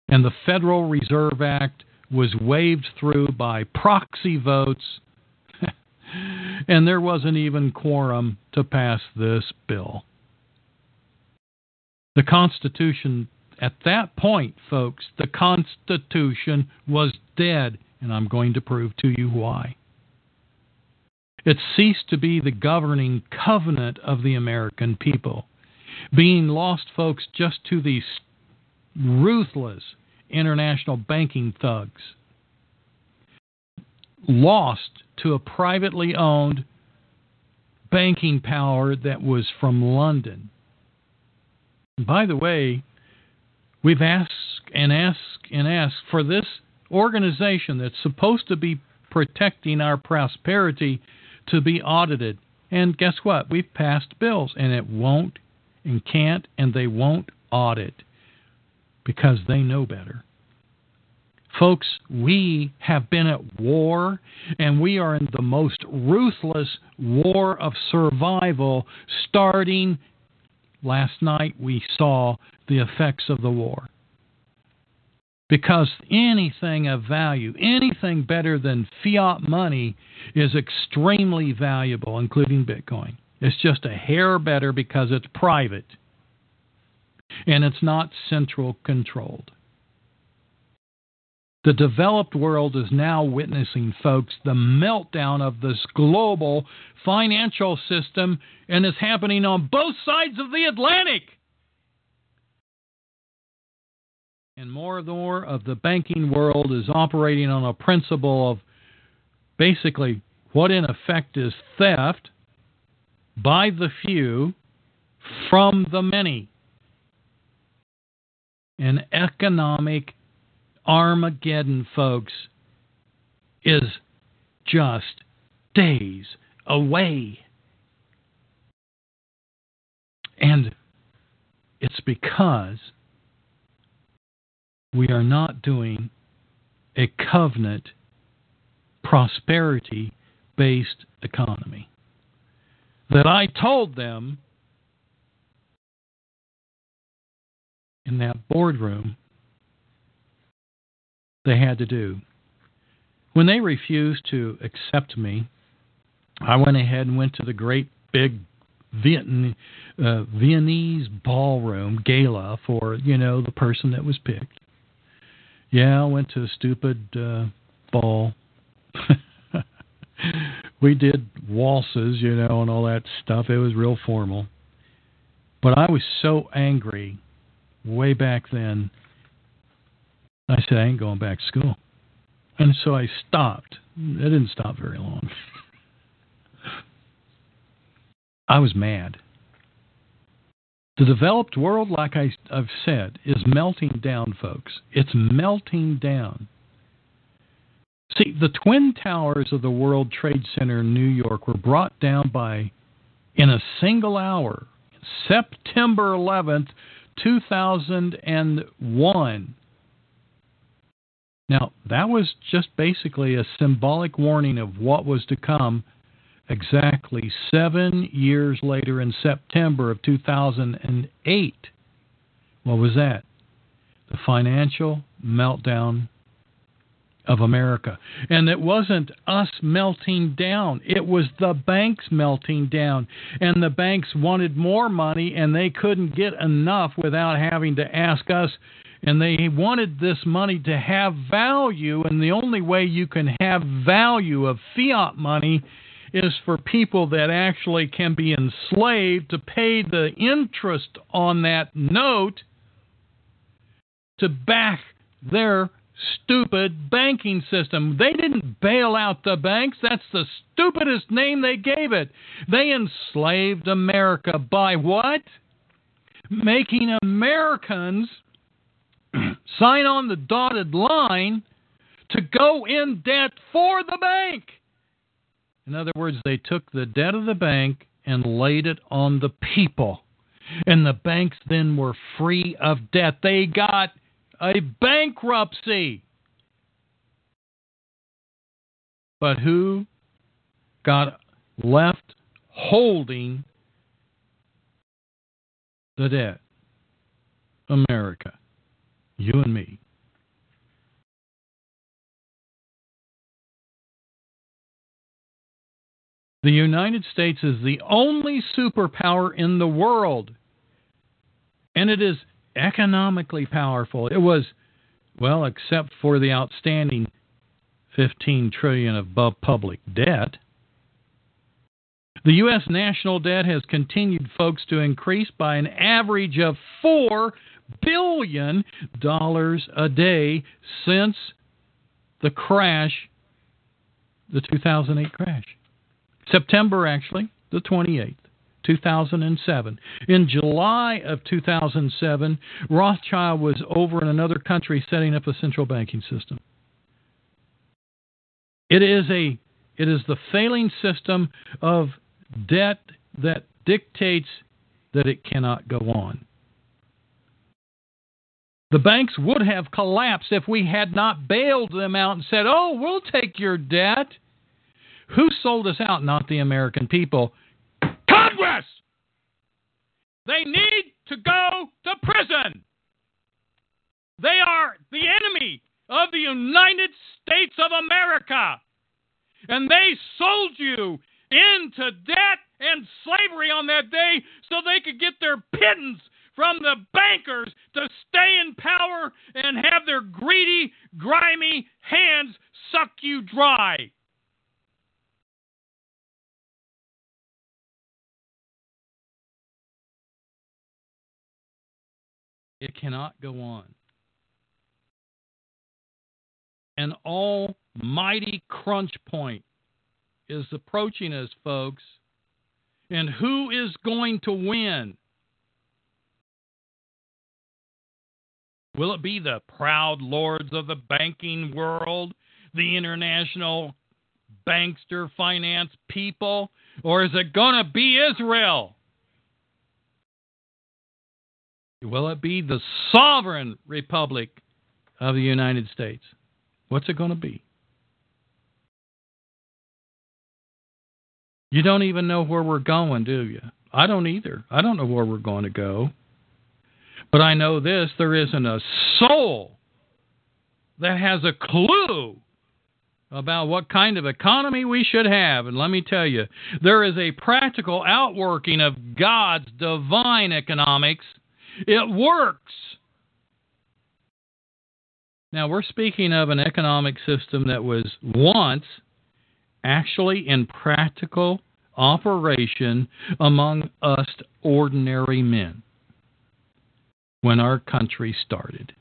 And the Federal Reserve Act was waved through by proxy votes, and there wasn't even quorum to pass this bill. The Constitution, at that point, folks, the Constitution was dead, and I'm going to prove to you why. It ceased to be the governing covenant of the American people, being lost, folks, just to these ruthless international banking thugs, lost to a privately owned banking power that was from London, By the way, we've asked and asked and asked for this organization that's supposed to be protecting our prosperity to be audited. And guess what? We've passed bills, and it won't and can't, and they won't audit because they know better. Folks, we have been at war, and we are in the most ruthless war of survival. Starting last night, we saw the effects of the war. Because anything of value, anything better than fiat money is extremely valuable, including Bitcoin. It's just a hair better because it's private and it's not central controlled. The developed world is now witnessing, folks, the meltdown of this global financial system, and it's happening on both sides of the Atlantic. And more of the banking world is operating on a principle of basically what in effect is theft by the few from the many. An economic Armageddon, folks, is just days away. And it's because we are not doing a covenant, prosperity-based economy that I told them in that boardroom they had to do. When they refused to accept me, I went ahead and went to the great big Viennese ballroom gala for, the person that was picked. Yeah, I went to a stupid ball. We did waltzes, and all that stuff. It was real formal. But I was so angry way back then. I said, I ain't going back to school. And so I stopped. It didn't stop very long. I was mad. The developed world, like I've said, is melting down, folks. It's melting down. See, the twin towers of the World Trade Center in New York were brought down in a single hour, September 11th, 2001. Now, that was just basically a symbolic warning of what was to come exactly 7 years later in September of 2008. What was that? The financial meltdown of America. And it wasn't us melting down. It was the banks melting down. And the banks wanted more money, and they couldn't get enough without having to ask us. And they wanted this money to have value, and the only way you can have value of fiat money is for people that actually can be enslaved to pay the interest on that note to back their stupid banking system. They didn't bail out the banks. That's the stupidest name they gave it. They enslaved America by what? Making Americans sign on the dotted line to go in debt for the bank. In other words, they took the debt of the bank and laid it on the people. And the banks then were free of debt. They got a bankruptcy. But who got left holding the debt? America. You and me. The United States is the only superpower in the world, and it is economically powerful. It was, well, except for the outstanding $15 trillion of public debt. The U.S. national debt has continued, folks, to increase by an average of $4 billion a day since the crash, the 2008 crash. September, actually, the 28th, 2007. In July of 2007, Rothschild was over in another country setting up a central banking system. It is the failing system of debt that dictates that it cannot go on. The banks would have collapsed if we had not bailed them out and said, "Oh, we'll take your debt." Who sold us out? Not the American people. Congress! They need to go to prison. They are the enemy of the United States of America. And they sold you into debt and slavery on that day so they could get their pittance from the bankers to stay in power and have their greedy, grimy hands suck you dry. It cannot go on. An almighty crunch point is approaching us, folks. And who is going to win? Will it be the proud lords of the banking world, the international bankster finance people, or is it going to be Israel? Will it be the sovereign republic of the United States? What's it going to be? You don't even know where we're going, do you? I don't either. I don't know where we're going to go. But I know this, there isn't a soul that has a clue about what kind of economy we should have. And let me tell you, there is a practical outworking of God's divine economics. It works. Now, we're speaking of an economic system that was once actually in practical operation among us ordinary men when our country started.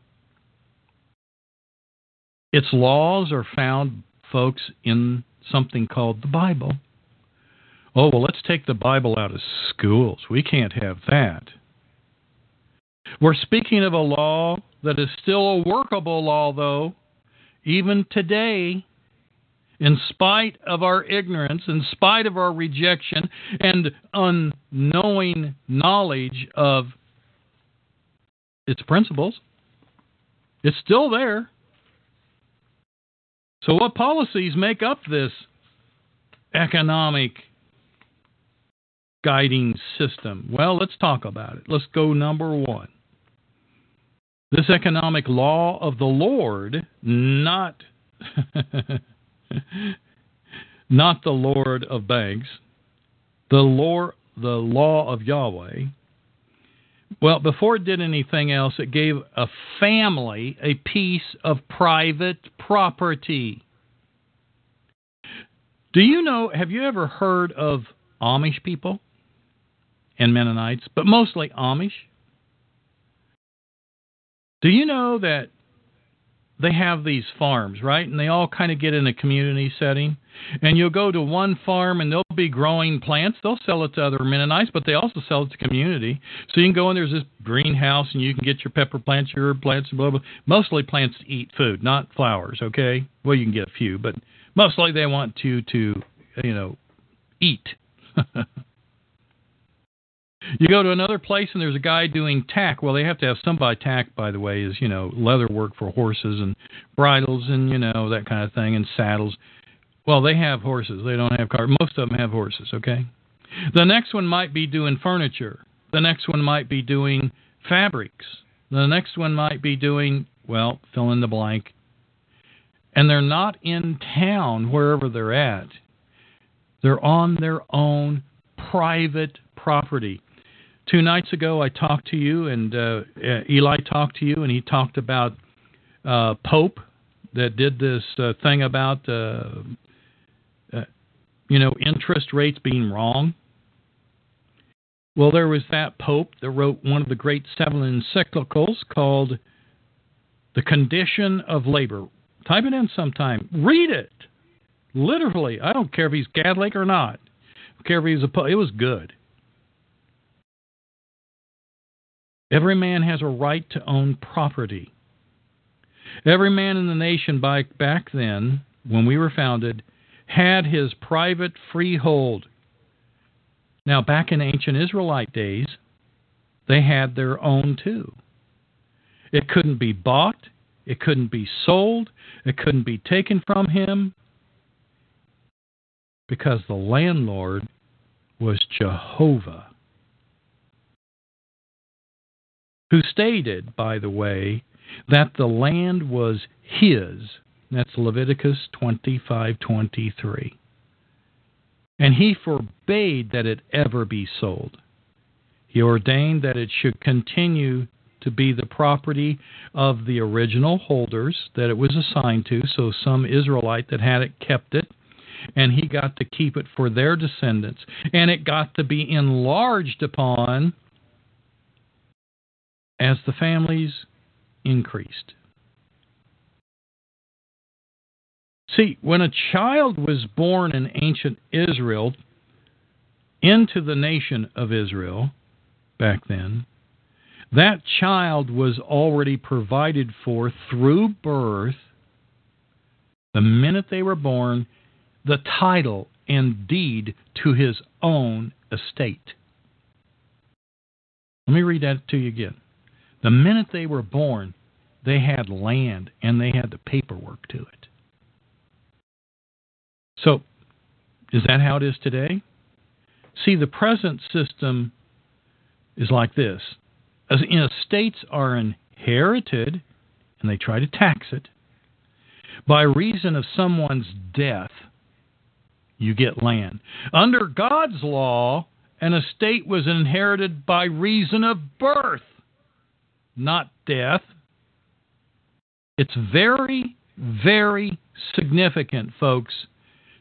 Its laws are found, folks, in something called the Bible. Oh, well, let's take the Bible out of schools. We can't have that. We're speaking of a law that is still a workable law, though, even today, in spite of our ignorance, in spite of our rejection and unknowing knowledge of its principles. It's still there. So what policies make up this economic guiding system? Well, let's talk about it. Let's go number one. This economic law of the Lord, not the Lord of banks, the law of Yahweh. Well, before it did anything else, it gave a family a piece of private property. Do you know, have you ever heard of Amish people and Mennonites, but mostly Amish? Do you know that they have these farms, right? And they all kind of get in a community setting. And you'll go to one farm and they'll be growing plants. They'll sell it to other Mennonites, but they also sell it to community. So you can go in, there's this greenhouse, and you can get your pepper plants, your herb plants, blah, blah. Mostly plants to eat food, not flowers, okay? Well, you can get a few, but mostly they want to eat. You go to another place and there's a guy doing tack. Well, they have to have somebody. Tack, by the way, is, leather work for horses and bridles and, that kind of thing, and saddles. Well, they have horses. They don't have cars. Most of them have horses, okay? The next one might be doing furniture. The next one might be doing fabrics. The next one might be doing, well, fill in the blank. And they're not in town wherever they're at. They're on their own private property. 2 nights ago, I talked to you, and Eli talked to you, and he talked about Pope that did this thing about, interest rates being wrong. Well, there was that Pope that wrote one of the great 7 encyclicals called The Condition of Labor. Type it in sometime. Read it. Literally. I don't care if he's Catholic or not. I don't care if he's a Pope. It was good. Every man has a right to own property. Every man in the nation back then, when we were founded, had his private freehold. Now, back in ancient Israelite days, they had their own too. It couldn't be bought. It couldn't be sold. It couldn't be taken from him, because the landlord was Jehovah, who stated, by the way, that the land was his. That's Leviticus 25:23. And he forbade that it ever be sold. He ordained that it should continue to be the property of the original holders that it was assigned to, so some Israelite that had it kept it, and he got to keep it for their descendants, and it got to be enlarged upon as the families increased. See, when a child was born in ancient Israel into the nation of Israel back then, that child was already provided for through birth. The minute they were born, the title and deed to his own estate. Let me read that to you again. The minute they were born, they had land and they had the paperwork to it. So, is that how it is today? See, the present system is like this. Estates are inherited, and they try to tax it. By reason of someone's death, you get land. Under God's law, an estate was inherited by reason of birth, not death. It's very, very significant, folks,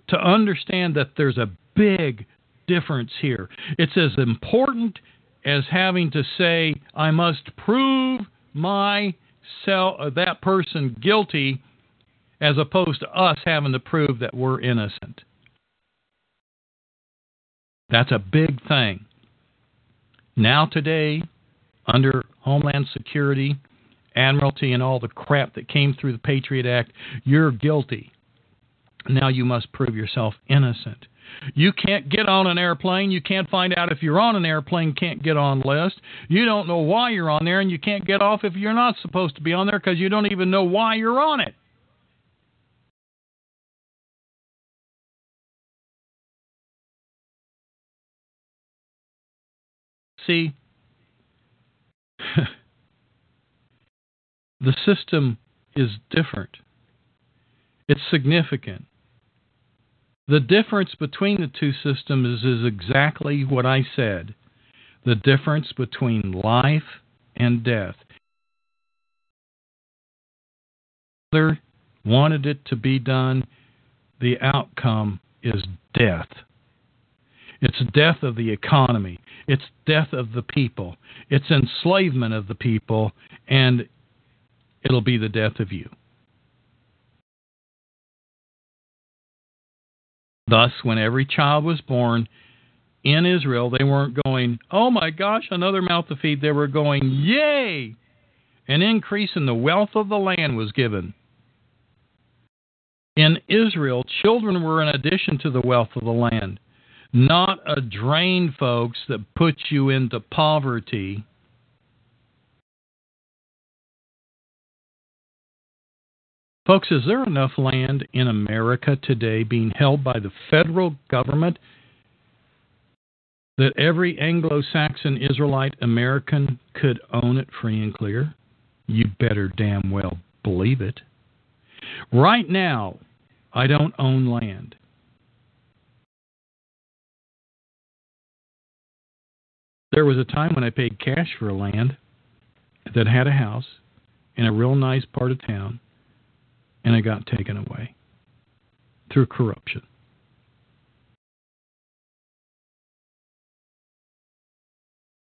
to understand that there's a big difference here. It's as important as having to say, I must prove that person guilty, as opposed to us having to prove that we're innocent. That's a big thing. Now today, under Homeland Security, Admiralty, and all the crap that came through the Patriot Act, you're guilty. Now you must prove yourself innocent. You can't get on an airplane. You can't find out if you're on an airplane, can't get on list. You don't know why you're on there, and you can't get off if you're not supposed to be on there, because you don't even know why you're on it. See, the system is different. It's significant. The difference between the two systems is exactly what I said. The difference between life and death. The father wanted it to be done. The outcome is death. It's death of the economy. It's death of the people. It's enslavement of the people, and it'll be the death of you. Thus, when every child was born in Israel, they weren't going, oh my gosh, another mouth to feed. They were going, yay! An increase in the wealth of the land was given. In Israel, children were an addition to the wealth of the land, not a drain, folks, that puts you into poverty. Folks, is there enough land in America today being held by the federal government that every Anglo-Saxon Israelite American could own it free and clear? You better damn well believe it. Right now, I don't own land. There was a time when I paid cash for land that had a house in a real nice part of town, and it got taken away through corruption.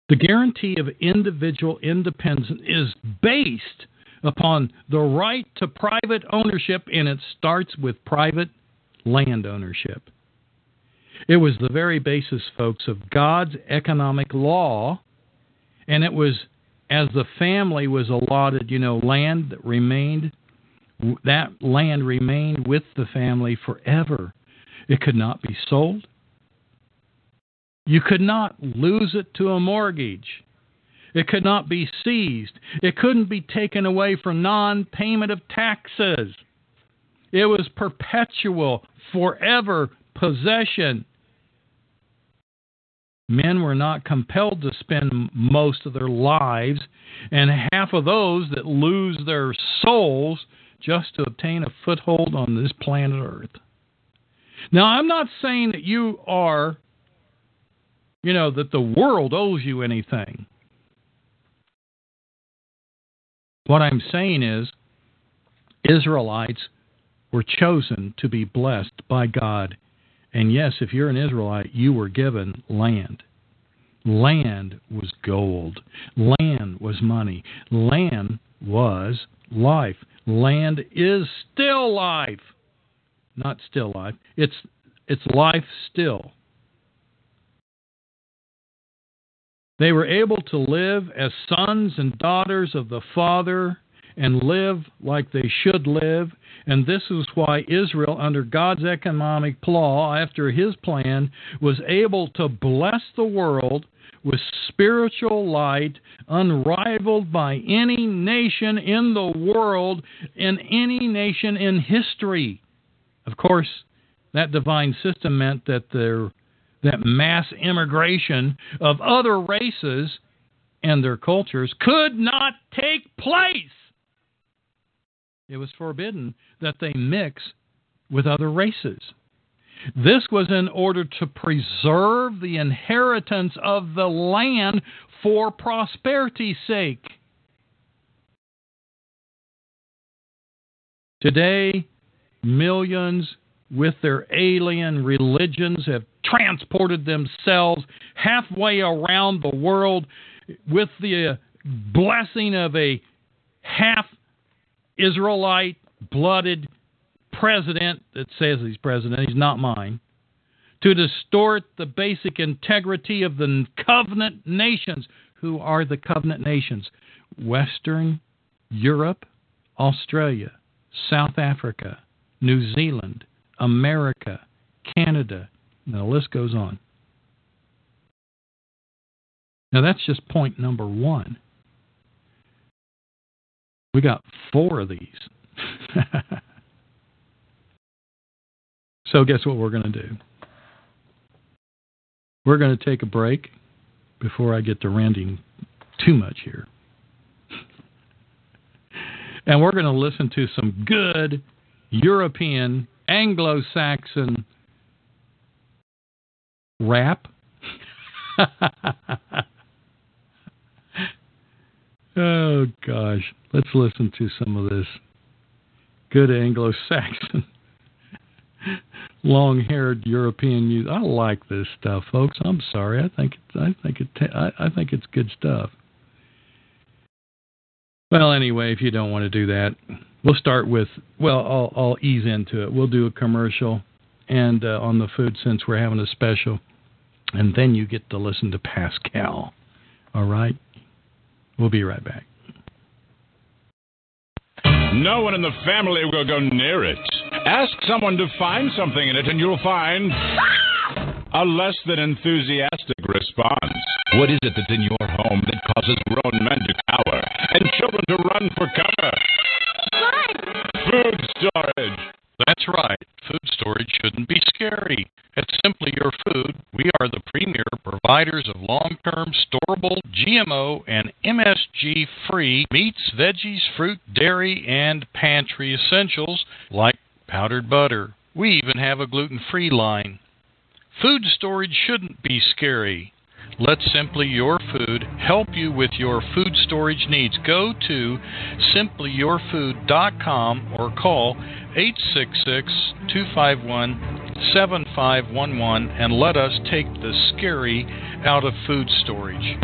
The guarantee of individual independence is based upon the right to private ownership, and it starts with private land ownership. It was the very basis, folks, of God's economic law, and it was as the family was allotted, you know, land that remained, that land remained with the family forever. It could not be sold. You could not lose it to a mortgage. It could not be seized. It couldn't be taken away for non-payment of taxes. It was perpetual, forever possession. Men were not compelled to spend most of their lives, and half of those that lose their souls just to obtain a foothold on this planet Earth. Now, I'm not saying that you are, you know, that the world owes you anything. What I'm saying is, Israelites were chosen to be blessed by God. And yes, if you're an Israelite, you were given land. Land was gold. Land was money. Land was life. Land is still life. Not still life. It's life still. They were able to live as sons and daughters of the Father and live like they should live, and this is why Israel, under God's economic law, after his plan, was able to bless the world with spiritual light unrivaled by any nation in the world and any nation in history. Of course, that divine system meant that that mass immigration of other races and their cultures could not take place. It was forbidden that they mix with other races. This was in order to preserve the inheritance of the land for prosperity's sake. Today, millions with their alien religions have transported themselves halfway around the world with the blessing of a half Israelite blooded president that says he's president, he's not mine, to distort the basic integrity of the covenant nations. Who are the covenant nations? Western Europe, Australia, South Africa, New Zealand, America, Canada, and the list goes on. Now that's just point number one. We got four of these. So guess what we're going to do? We're going to take a break before I get to ranting too much here. And we're going to listen to some good European, Anglo-Saxon rap. Oh, gosh. Let's listen to some of this good Anglo-Saxon, long-haired European youth. I like this stuff, folks. I'm sorry. I think it's good stuff. Well, anyway, if you don't want to do that, we'll start with, well, I'll ease into it. We'll do a commercial and on the food since we're having a special, and then you get to listen to Pascal. All right? We'll be right back. No one in the family will go near it. Ask someone to find something in it, and you'll find a less than enthusiastic response. What is it that's in your home that causes grown men to cower and children to run for cover? Food storage. That's right. Food storage shouldn't be scary. At Simply Your Food, we are the premier providers of long-term storable GMO and MSG-free meats, veggies, fruit, dairy, and pantry essentials like powdered butter. We even have a gluten-free line. Food storage shouldn't be scary. Let Simply Your Food help you with your food storage needs. Go to simplyyourfood.com or call 866-251-7511 and let us take the scary out of food storage.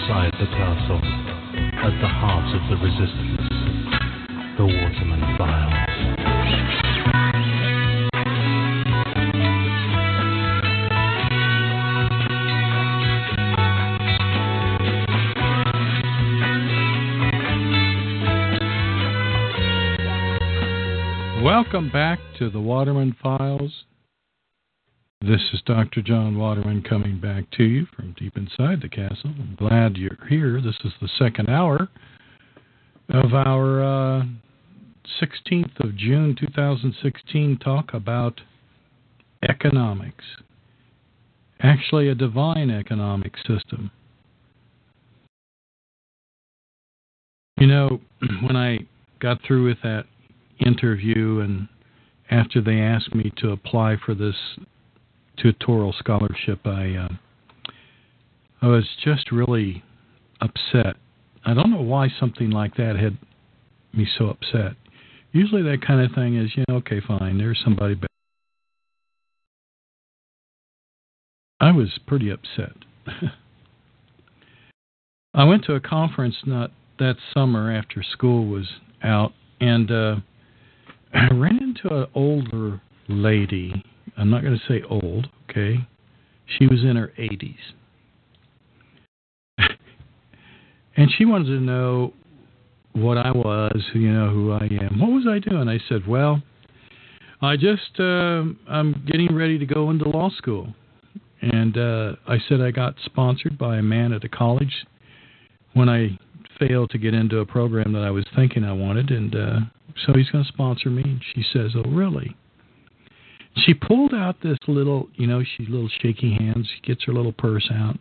outside the castle, at the heart of the resistance, the Waterman Files. Welcome back to the Waterman Files. This is Dr. John Waterman coming back to you from deep inside the castle. I'm glad you're here. This is the second hour of our 16th of June 2016 talk about economics. Actually, a divine economic system. You know, when I got through with that interview, and after they asked me to apply for this tutorial scholarship, I was just really upset. I don't know why something like that had me so upset. Usually that kind of thing is, you know, okay, fine, there's somebody better. I was pretty upset. I went to a conference not that summer after school was out, and I ran into an older lady. I'm not going to say old, okay? She was in her 80s. And she wanted to know what I was, you know, who I am. What was I doing? I said, well, I just, I'm getting ready to go into law school. And I said I got sponsored by a man at a college when I failed to get into a program that I was thinking I wanted, and so he's going to sponsor me. And she says, oh, really? She pulled out this little, you know, she's little shaky hands. She gets her little purse out,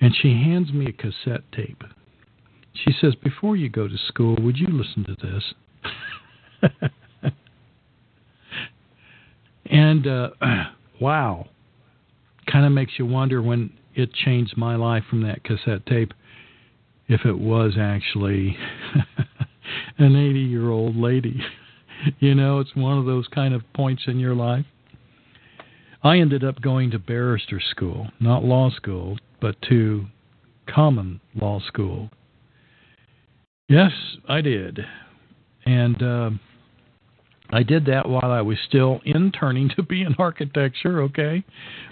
and she hands me a cassette tape. She says, before you go to school, would you listen to this? And, wow, kind of makes you wonder when it changed my life from that cassette tape, if it was actually an 80-year-old lady. You know, it's one of those kind of points in your life. I ended up going to barrister school, not law school, but to common law school. Yes, I did. And I did that while I was still interning to be in architecture, okay?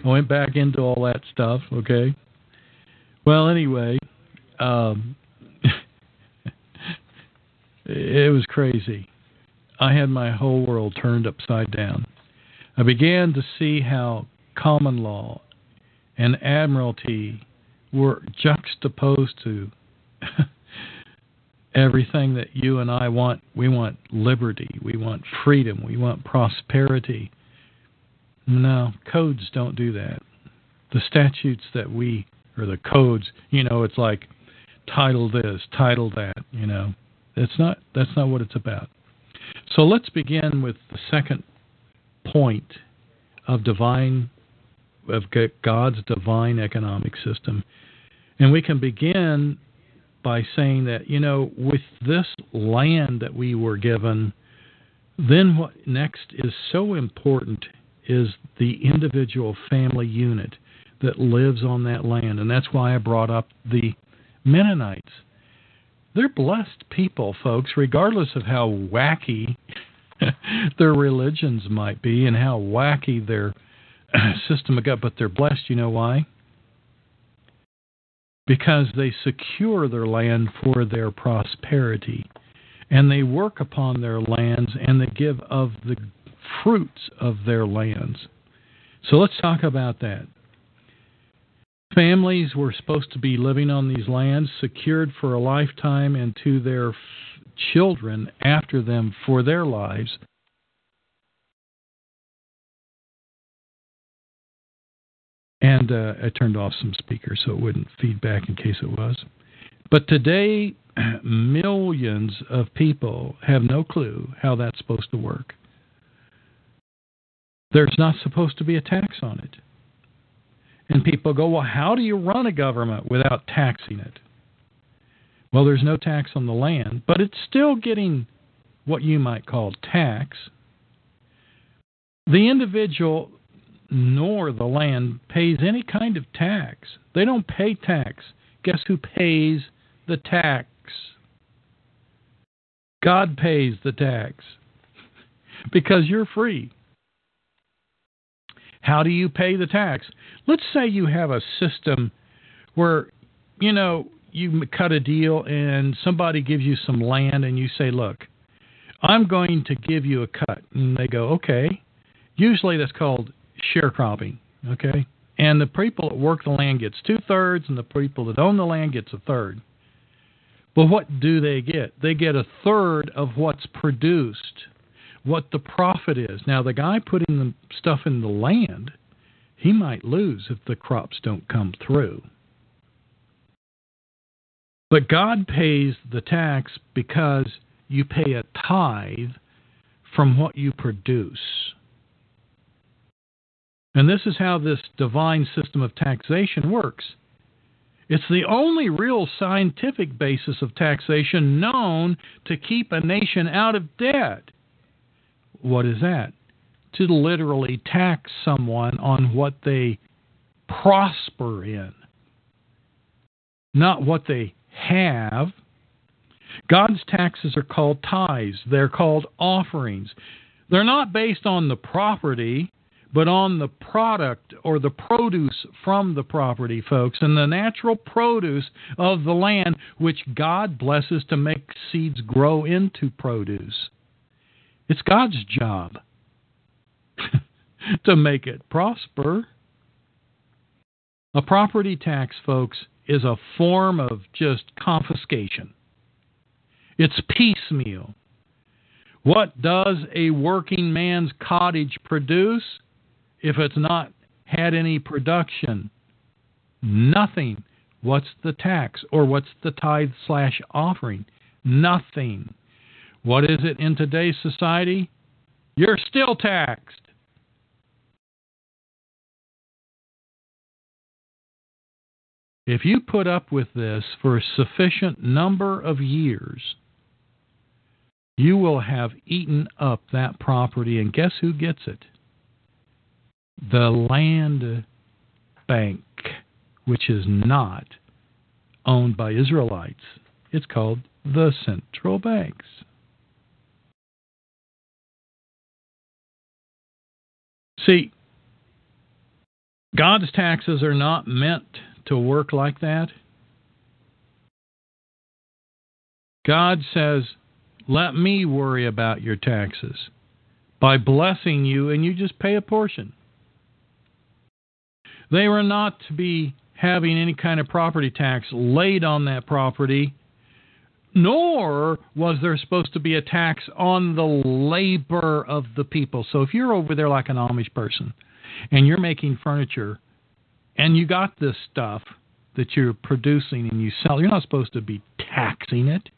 I went back into all that stuff, okay? Well, anyway, it was crazy. I had my whole world turned upside down. I began to see how common law and admiralty were juxtaposed to everything that you and I want. We want liberty. We want freedom. We want prosperity. No, codes don't do that. The statutes that we, or the codes, you know, it's like title this, title that, you know. That's not what it's about. So let's begin with the second point of God's divine economic system. And we can begin by saying that, you know, with this land that we were given, then what next is so important is the individual family unit that lives on that land. And that's why I brought up the Mennonites. They're blessed people, folks, regardless of how wacky their religions might be and how wacky their system of God, but they're blessed. You know why? Because they secure their land for their prosperity, and they work upon their lands, and they give of the fruits of their lands. So let's talk about that. Families were supposed to be living on these lands, secured for a lifetime, and to their children after them for their lives. And I turned off some speakers so it wouldn't feedback in case it was. But today, millions of people have no clue how that's supposed to work. There's not supposed to be a tax on it. And people go, well, how do you run a government without taxing it? Well, there's no tax on the land, but it's still getting what you might call tax. The individual nor the land pays any kind of tax. They don't pay tax. Guess who pays the tax? God pays the tax because you're free. How do you pay the tax? Let's say you have a system where, you know, you cut a deal and somebody gives you some land and you say, look, I'm going to give you a cut. And they go, okay. Usually that's called sharecropping, okay? And the people that work the land gets 2/3 and the people that own the land gets 1/3. Well, what do they get? They get 1/3 of what's produced, what the profit is. Now, the guy putting the stuff in the land, he might lose if the crops don't come through. But God pays the tax because you pay a tithe from what you produce. And this is how this divine system of taxation works. It's the only real scientific basis of taxation known to keep a nation out of debt. What is that? To literally tax someone on what they prosper in, not what they have. God's taxes are called tithes. They're called offerings. They're not based on the property, but on the product or the produce from the property, folks, and the natural produce of the land, which God blesses to make seeds grow into produce. It's God's job to make it prosper. A property tax, folks, is a form of just confiscation. It's piecemeal. What does a working man's cottage produce? If it's not had any production, nothing. What's the tax or what's the tithe/offering? Nothing. What is it in today's society? You're still taxed. If you put up with this for a sufficient number of years, you will have eaten up that property, and guess who gets it? The land bank, which is not owned by Israelites. It's called the central banks. See, God's taxes are not meant to work like that. God says, let me worry about your taxes by blessing you, and you just pay a portion. They were not to be having any kind of property tax laid on that property, nor was there supposed to be a tax on the labor of the people. So if you're over there like an Amish person and you're making furniture and you got this stuff that you're producing and you sell, you're not supposed to be taxing it.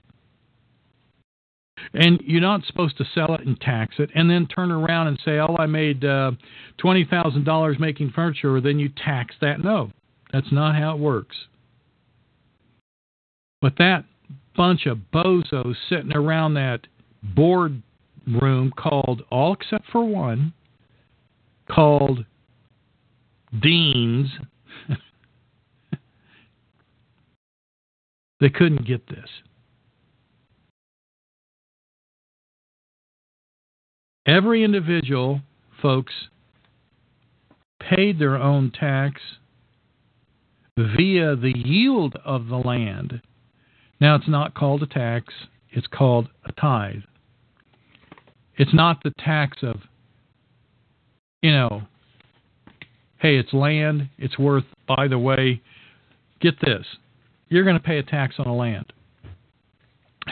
And you're not supposed to sell it and tax it and then turn around and say, oh, I made $20,000 making furniture, then you tax that. No, that's not how it works. But that bunch of bozos sitting around that board room called, all except for one, called deans, they couldn't get this. Every individual, folks, paid their own tax via the yield of the land. Now, it's not called a tax. It's called a tithe. It's not the tax of, you know, hey, it's land. It's worth, by the way, get this. You're going to pay a tax on a land.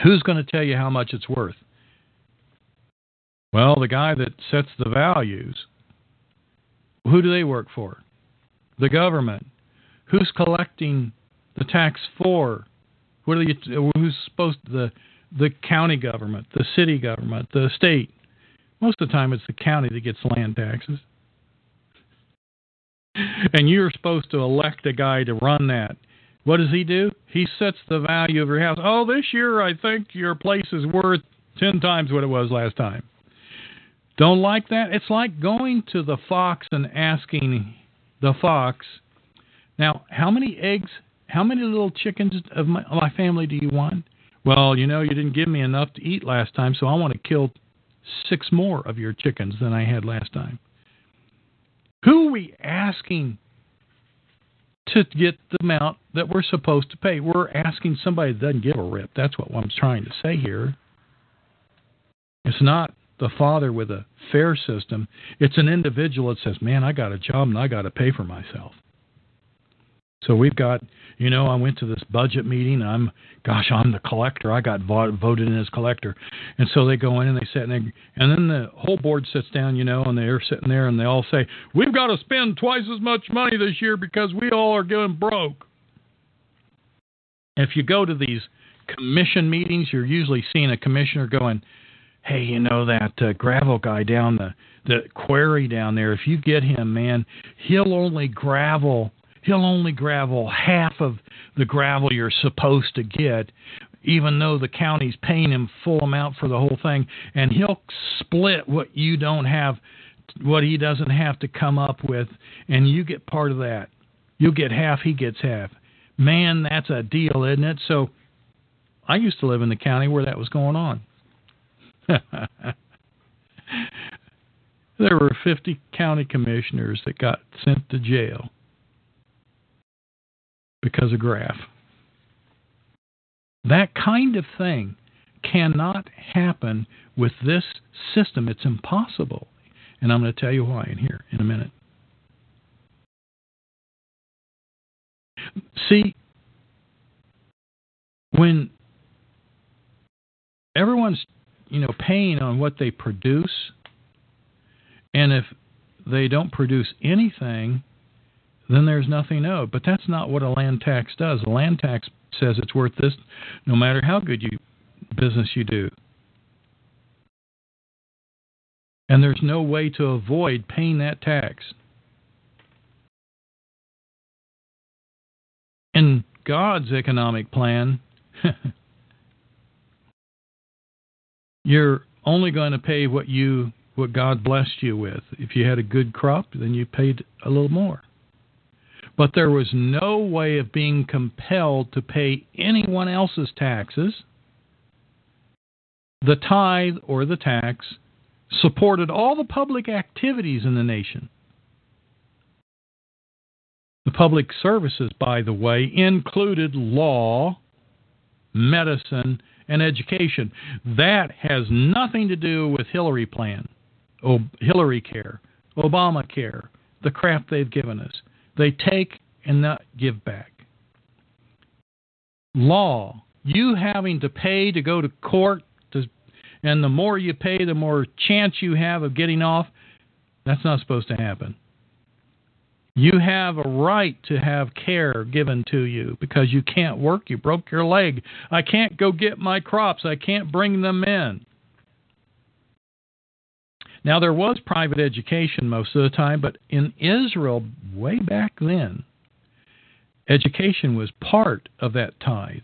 Who's going to tell you how much it's worth? Well, the guy that sets the values, who do they work for? The government. Who's collecting the tax for? Who's supposed to? The county government, the city government, the state. Most of the time it's the county that gets land taxes. And you're supposed to elect a guy to run that. What does he do? He sets the value of your house. Oh, this year I think your place is worth 10 times what it was last time. Don't like that? It's like going to the fox and asking the fox, now, how many eggs How many little chickens of my family do you want? Well, you know, you didn't give me enough to eat last time, so I want to kill 6 more of your chickens than I had last time. Who are we asking to get the amount that we're supposed to pay? We're asking somebody that doesn't give a rip. That's what I'm trying to say here. It's not the father with a fair system. It's an individual that says, man, I got a job and I got to pay for myself. So we've got, you know, I went to this budget meeting. I'm the collector. I got voted in as collector. And so they go in and they sit and then the whole board sits down, you know, and they're sitting there and they all say, we've got to spend twice as much money this year because we all are going broke. If you go to these commission meetings, you're usually seeing a commissioner going, hey, you know, that gravel guy down the quarry down there, if you get him, man, he'll only gravel half of the gravel you're supposed to get, even though the county's paying him full amount for the whole thing, and he'll split what he doesn't have to come up with, and you get part of that. You'll get half, he gets half. Man, that's a deal, isn't it? So I used to live in the county where that was going on. There were 50 county commissioners that got sent to jail because of graft. That kind of thing cannot happen with this system. It's impossible. And I'm going to tell you why in here in a minute. See, when everyone's, you know, paying on what they produce, and if they don't produce anything, then there's nothing owed. But that's not what a land tax does. A land tax says it's worth this no matter how good business you do. And there's no way to avoid paying that tax. In God's economic plan, you're only going to pay what God blessed you with. If you had a good crop, then you paid a little more. But there was no way of being compelled to pay anyone else's taxes. The tithe or the tax supported all the public activities in the nation. The public services, by the way, included law, medicine, and education. That has nothing to do with Hillarycare, Obamacare, the crap they've given us. They take and not give back. Law, you having to pay to go to court, and the more you pay, the more chance you have of getting off. That's not supposed to happen. You have a right to have care given to you because you can't work. You broke your leg. I can't go get my crops. I can't bring them in. Now, there was private education most of the time, but in Israel, way back then, education was part of that tithe.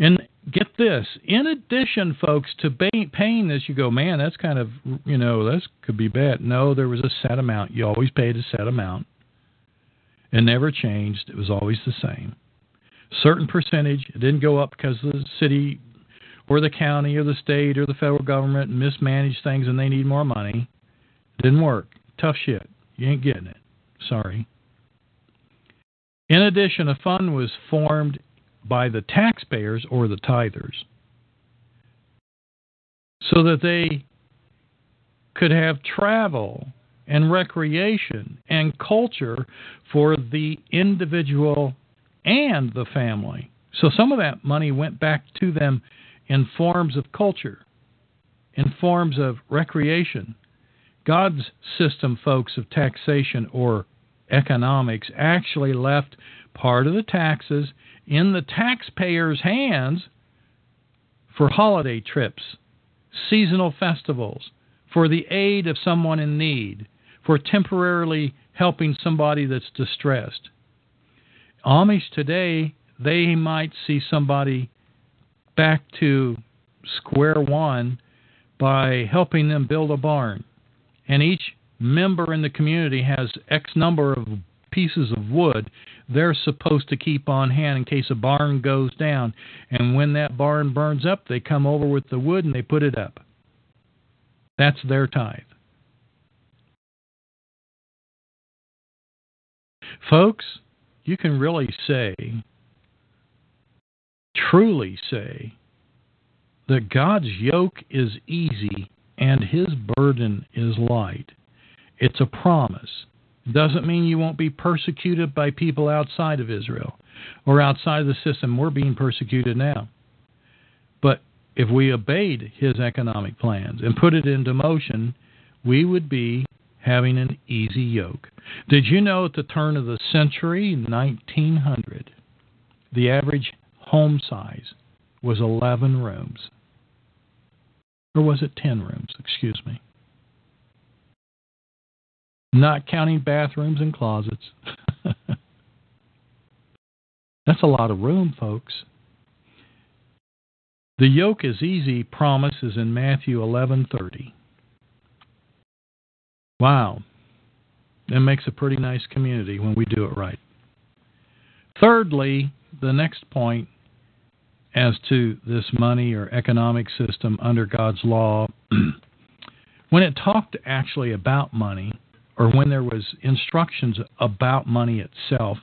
And get this, in addition, folks, to paying this, you go, man, that's kind of, you know, that could be bad. No, there was a set amount. You always paid a set amount. It never changed. It was always the same. Certain percentage. It didn't go up because the city or the county or the state or the federal government mismanage things and they need more money. It didn't work. Tough shit. You ain't getting it. Sorry. In addition, a fund was formed by the taxpayers or the tithers so that they could have travel and recreation and culture for the individual and the family. So some of that money went back to them in forms of culture, in forms of recreation. God's system, folks, of taxation or economics actually left part of the taxes in the taxpayers' hands for holiday trips, seasonal festivals, for the aid of someone in need, for temporarily helping somebody that's distressed. Amish today, they might see somebody back to square one by helping them build a barn. And each member in the community has X number of pieces of wood they're supposed to keep on hand in case a barn goes down. And when that barn burns up, they come over with the wood and they put it up. That's their tithe. Folks, you can really say, truly say, that God's yoke is easy and his burden is light. It's a promise. It doesn't mean you won't be persecuted by people outside of Israel or outside of the system. We're being persecuted now. But if we obeyed his economic plans and put it into motion, we would be having an easy yoke. Did you know at the turn of the century, 1900, the average home size was 11 rooms? Or was it 10 rooms? Excuse me. Not counting bathrooms and closets. That's a lot of room, folks. The yoke is easy promise is in Matthew 11:30. Wow. That makes a pretty nice community when we do it right. Thirdly, the next point as to this money or economic system under God's law, when it talked actually about money, or when there was instructions about money itself,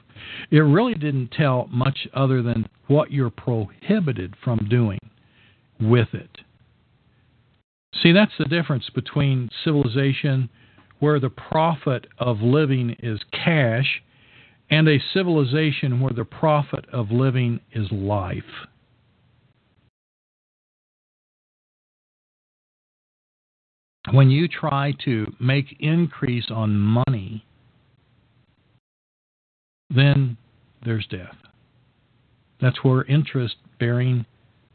it really didn't tell much other than what you're prohibited from doing with it. See, that's the difference between civilization where the profit of living is cash and a civilization where the profit of living is life. When you try to make increase on money, then there's death. That's where interest-bearing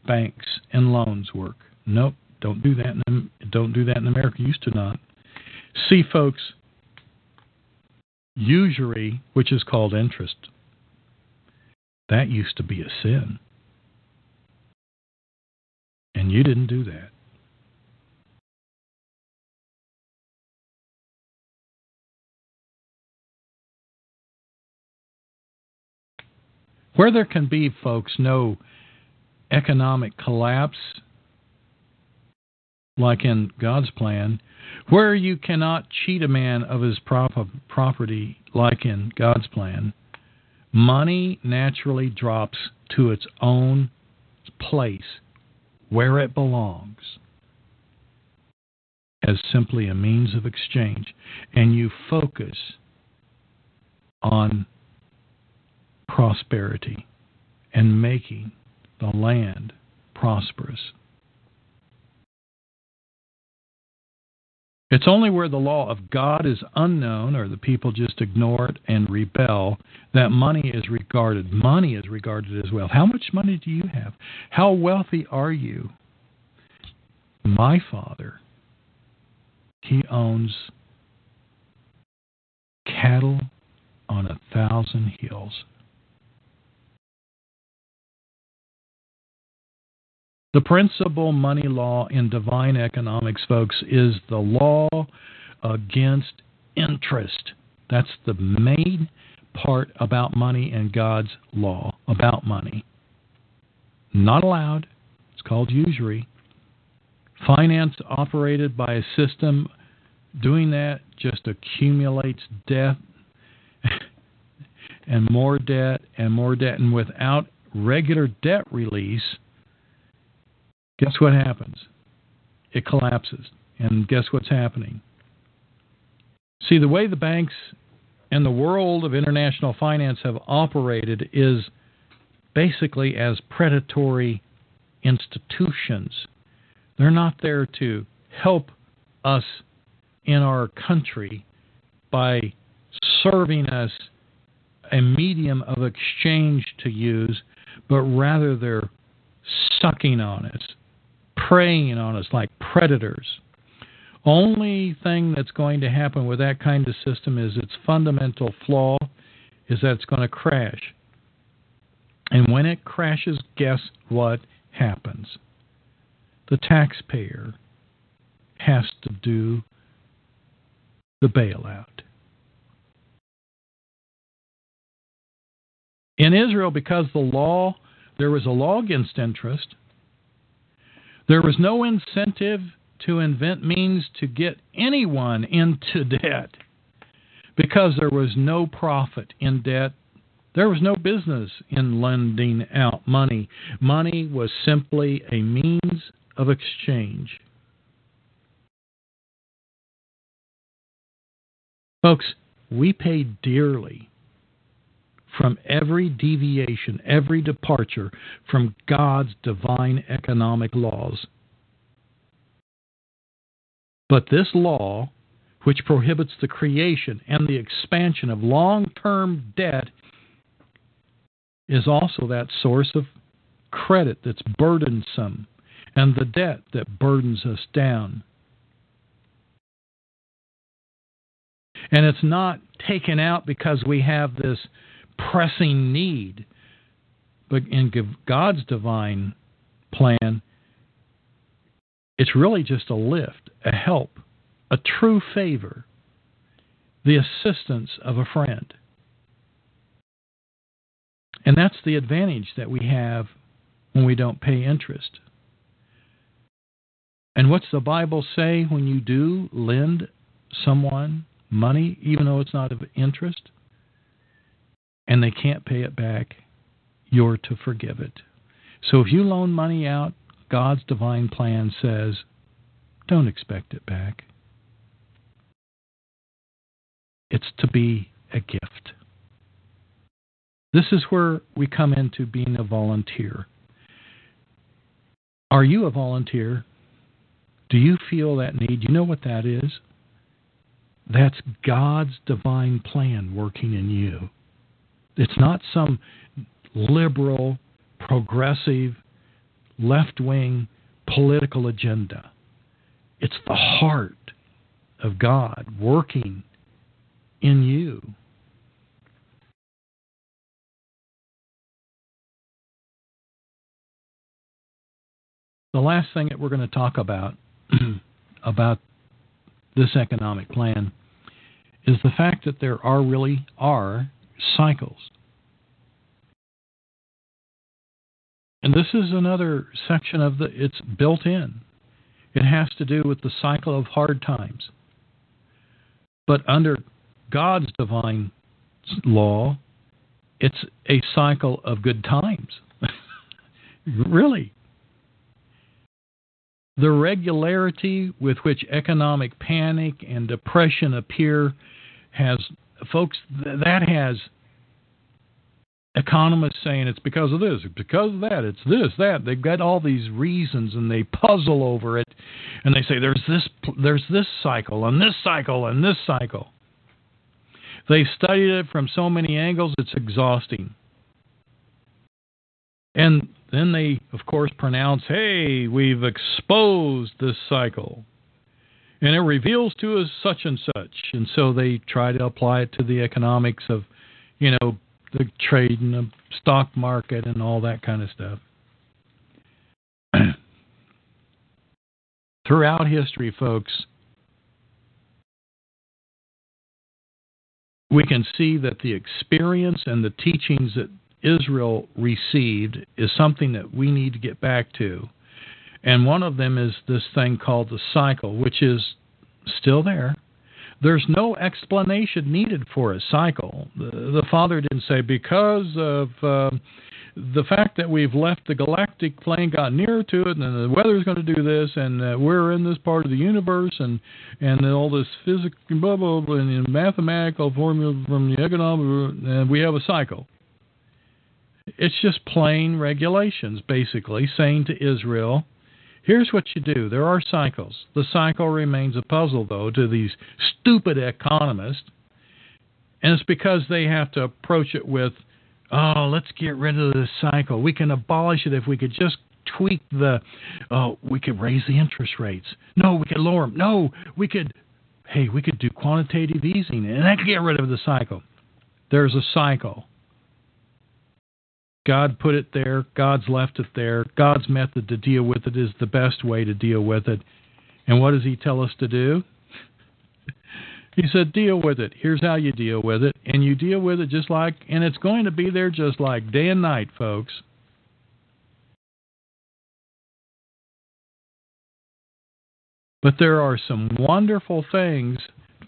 banks and loans work. Nope, don't do that. Don't do that in America. Used to not. See, folks, usury, which is called interest, that used to be a sin, and you didn't do that. Where there can be, folks, no economic collapse, like in God's plan, where you cannot cheat a man of his property, like in God's plan, money naturally drops to its own place where it belongs as simply a means of exchange. And you focus on prosperity and making the land prosperous. It's only where the law of God is unknown or the people just ignore it and rebel that money is regarded. Money is regarded as wealth. How much money do you have? How wealthy are you? My father, he owns cattle on 1,000 hills. The principal money law in divine economics, folks, is the law against interest. That's the main part about money and God's law about money. Not allowed. It's called usury. Finance operated by a system doing that just accumulates debt and more debt and more debt. And without regular debt release, guess what happens? It collapses. And guess what's happening? See, the way the banks and the world of international finance have operated is basically as predatory institutions. They're not there to help us in our country by serving us a medium of exchange to use, but rather they're sucking on us, preying on us like predators. Only thing that's going to happen with that kind of system is its fundamental flaw is that it's going to crash. And when it crashes, guess what happens? The taxpayer has to do the bailout. In Israel, because there was a law against interest, there was no incentive to invent means to get anyone into debt because there was no profit in debt. There was no business in lending out money. Money was simply a means of exchange. Folks, we pay dearly from every deviation, every departure from God's divine economic laws. But this law, which prohibits the creation and the expansion of long-term debt, is also that source of credit that's burdensome and the debt that burdens us down. And it's not taken out because we have this pressing need. But in God's divine plan, it's really just a lift, a help, a true favor, the assistance of a friend. And that's the advantage that we have when we don't pay interest. And what's the Bible say when you do lend someone money, even though it's not of interest, and they can't pay it back? You're to forgive it. So if you loan money out, God's divine plan says, don't expect it back. It's to be a gift. This is where we come into being a volunteer. Are you a volunteer? Do you feel that need? You know what that is? That's God's divine plan working in you. It's not some liberal, progressive, left-wing political agenda. It's the heart of God working in you. The last thing that we're going to talk about this economic plan is the fact that there really are cycles. And this is another section of it's built in. It has to do with the cycle of hard times. But under God's divine law, it's a cycle of good times. Really. The regularity with which economic panic and depression appear has, folks, that has economists saying it's because of this, it's because of that, it's this, that. They've got all these reasons and they puzzle over it and they say there's this cycle and this cycle and this cycle. They've studied it from so many angles, it's exhausting. And then they, of course, pronounce, hey, we've exposed this cycle. And it reveals to us such and such. And so they try to apply it to the economics of, the trade and the stock market and all that kind of stuff. Throughout history, folks, we can see that the experience and the teachings that Israel received is something that we need to get back to. And one of them is this thing called the cycle, which is still there. There's no explanation needed for a cycle. The Father didn't say, because of the fact that we've left the galactic plane, got nearer to it, and the weather's going to do this, and we're in this part of the universe, and all this physical, blah, blah, blah, and mathematical formula from the economic, and we have a cycle. It's just plain regulations, basically, saying to Israel, here's what you do. There are cycles. The cycle remains a puzzle, though, to these stupid economists. And it's because they have to approach it with, let's get rid of this cycle. We can abolish it if we could just tweak we could raise the interest rates. No, we could lower them. No, we could do quantitative easing, and that could get rid of the cycle. There's a cycle. God put it there. God's left it there. God's method to deal with it is the best way to deal with it. And what does he tell us to do? He said, deal with it. Here's how you deal with it. And you deal with it just like, and it's going to be there just like day and night, folks. But there are some wonderful things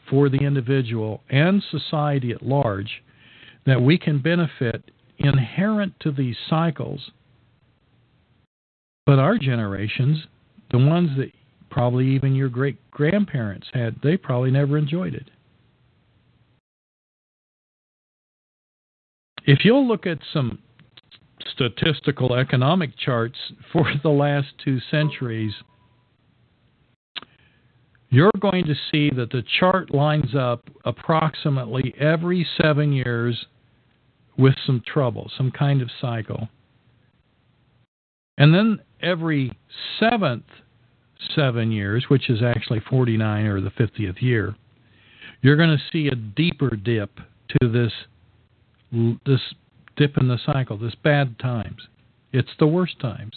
for the individual and society at large that we can benefit inherent to these cycles. But our generations, the ones that probably even your great-grandparents had, they probably never enjoyed it. If you'll look at some statistical economic charts for the last 2 centuries, you're going to see that the chart lines up approximately every 7 years with some trouble, some kind of cycle. And then every 7th 7 years, which is actually 49 or the 50th year, you're going to see a deeper dip to this dip in the cycle, this bad times. It's the worst times.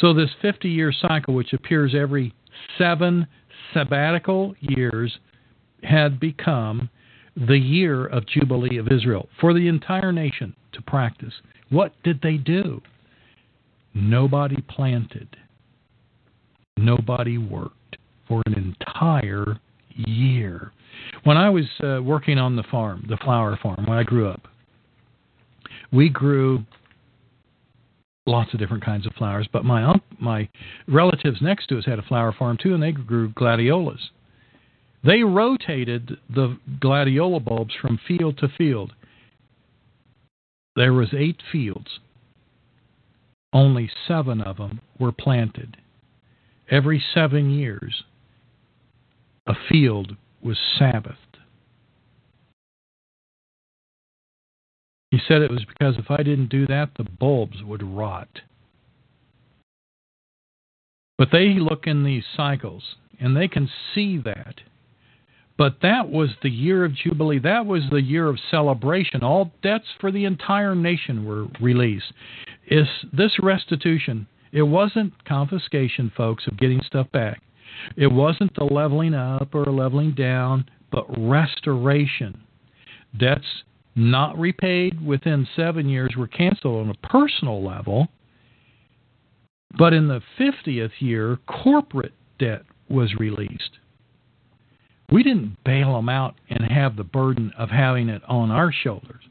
So this 50-year cycle, which appears every 7 sabbatical years, had become the year of Jubilee of Israel for the entire nation to practice. What did they do? Nobody planted. Nobody worked for an entire year. When I was working on the farm, the flower farm, when I grew up, we grew lots of different kinds of flowers. But my relatives next to us had a flower farm too, and they grew gladiolas. They rotated the gladiola bulbs from field to field. There was 8 fields. Only 7 of them were planted. Every 7 years, a field was Sabbathed. He said it was because if I didn't do that, the bulbs would rot. But they look in these cycles, and they can see that. But that was the year of Jubilee. That was the year of celebration. All debts for the entire nation were released. Is this restitution... It wasn't confiscation, folks, of getting stuff back. It wasn't the leveling up or leveling down, but restoration. Debts not repaid within 7 years were canceled on a personal level, but in the 50th year, corporate debt was released. We didn't bail them out and have the burden of having it on our shoulders.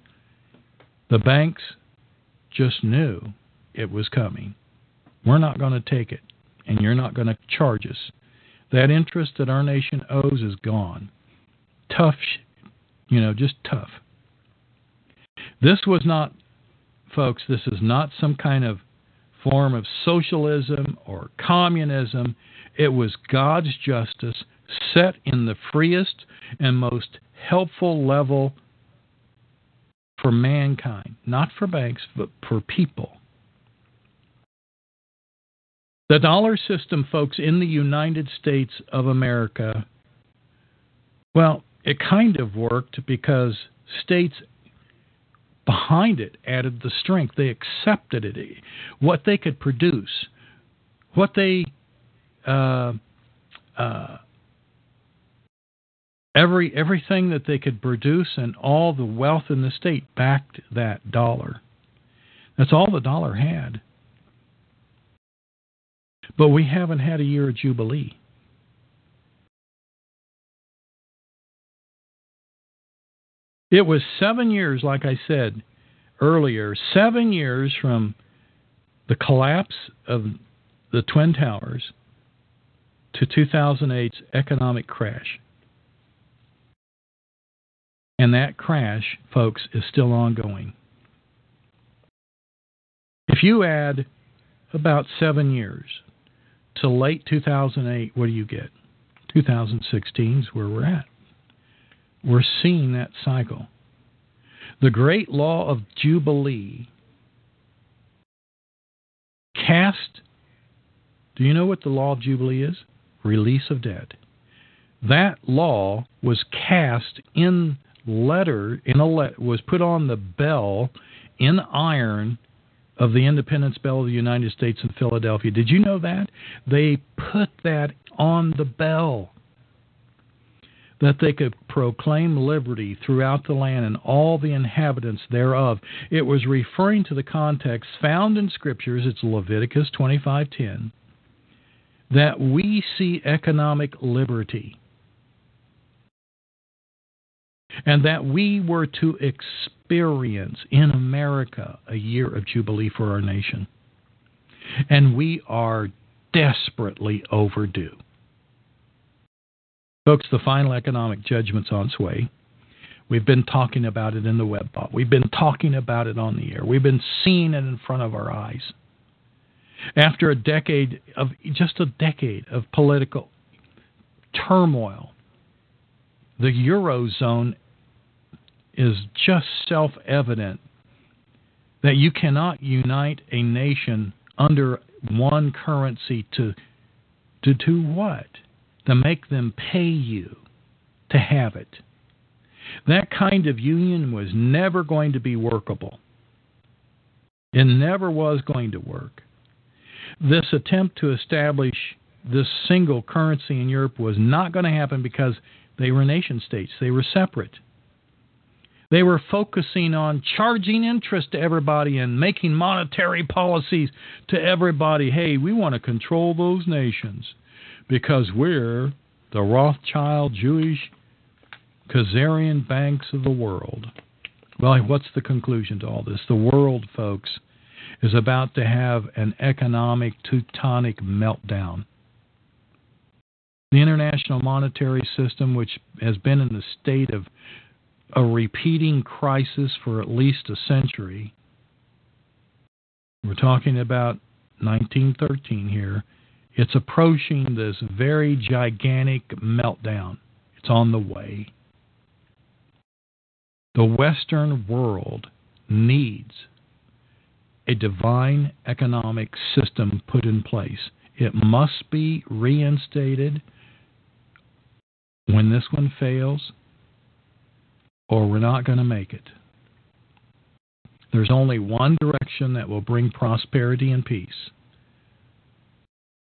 The banks just knew it was coming. We're not going to take it, and you're not going to charge us. That interest that our nation owes is gone. Tough, just tough. This was not, folks, this is not some kind of form of socialism or communism. It was God's justice set in the freest and most helpful level for mankind, not for banks, but for people. The dollar system, folks, in the United States of America, well, it kind of worked because states behind it added the strength. They accepted it. What they could produce, what they, everything that they could produce and all the wealth in the state backed that dollar. That's all the dollar had. But we haven't had a year of Jubilee. It was 7 years, like I said earlier, 7 years from the collapse of the Twin Towers to 2008's economic crash. And that crash, folks, is still ongoing. If you add about 7 years to late 2008, what do you get? 2016 is where we're at. We're seeing that cycle. The great law of Jubilee cast, do you know what the law of Jubilee is? Release of debt. That law was cast in letter, was put on the bell in iron of the Independence Bell of the United States in Philadelphia. Did you know that? They put that on the bell. that they could proclaim liberty throughout the land and all the inhabitants thereof. It was referring to the context found in Scriptures, it's Leviticus 25:10, that we see economic liberty and that we were to experience in America a year of Jubilee for our nation. And we are desperately overdue. Folks, the final economic judgment's on its way. We've been talking about it in the web bot. We've been talking about it on the air. We've been seeing it in front of our eyes. After a decade of political turmoil, the Eurozone is just self-evident that you cannot unite a nation under one currency to do what? To make them pay you to have it. That kind of union was never going to be workable. It never was going to work. This attempt to establish this single currency in Europe was not going to happen because they were nation states. They were separate. They were focusing on charging interest to everybody and making monetary policies to everybody. Hey, we want to control those nations because we're the Rothschild, Jewish, Khazarian banks of the world. Well, what's the conclusion to all this? The world, folks, is about to have an economic Teutonic meltdown. The international monetary system, which has been in the state of a repeating crisis for at least a century, we're talking about 1913 here, it's approaching this very gigantic meltdown. It's on the way. The Western world needs a divine economic system put in place. It must be reinstated when this one fails, or we're not going to make it. There's only one direction that will bring prosperity and peace.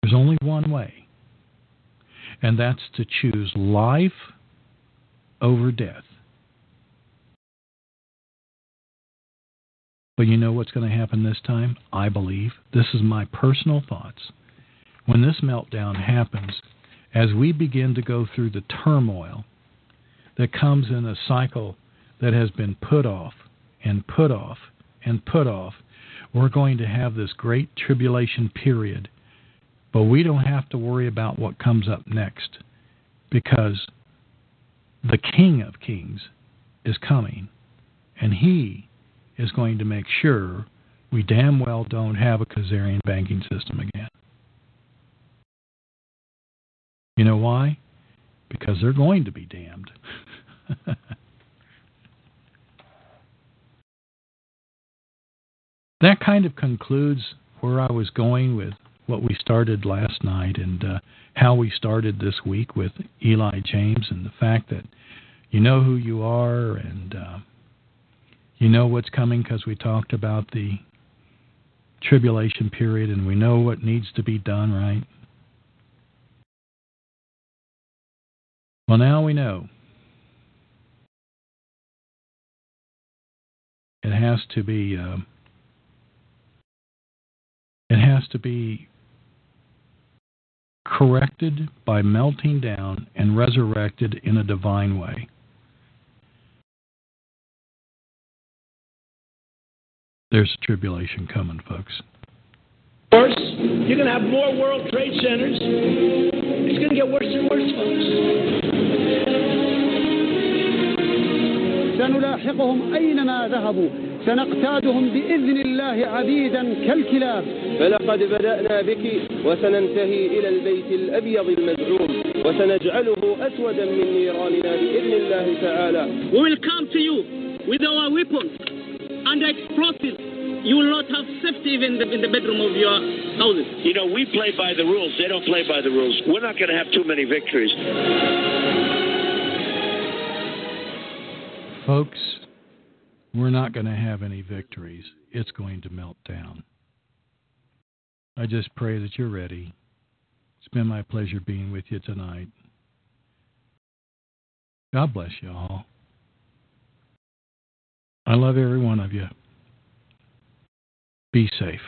There's only one way, and that's to choose life over death. But you know what's going to happen this time? I believe. This is my personal thoughts. When this meltdown happens, as we begin to go through the turmoil that comes in a cycle that has been put off and put off and put off, we're going to have this great tribulation period. But we don't have to worry about what comes up next, because the King of Kings is coming, and he is going to make sure we damn well don't have a Khazarian banking system again. You know why? Because they're going to be damned. That kind of concludes where I was going with what we started last night and how we started this week with Eli James and the fact that you know who you are and you know what's coming because we talked about the tribulation period and we know what needs to be done, right? Well, now we know. It has to be corrected by melting down and resurrected in a divine way. There's a tribulation coming, folks. Worse. You're going to have more World Trade Centers. It's going to get worse and worse, folks. سنلاحقهم أينما ذهبوا سنقتادهم بإذن الله عبيدا كالكلاب فلقد بدأنا بك وسننتهي إلى البيت الأبيض المزعوم وسنجعله أسودا من نيراننا بإذن الله تعالى. We will come to you with our weapons and explosives. You will not have safety even in the bedroom of your houses. You know, we play by the rules. They don't play by the rules. We're not going to have too many victories. Folks, we're not going to have any victories. It's going to melt down. I just pray that you're ready. It's been my pleasure being with you tonight. God bless you all. I love every one of you. Be safe.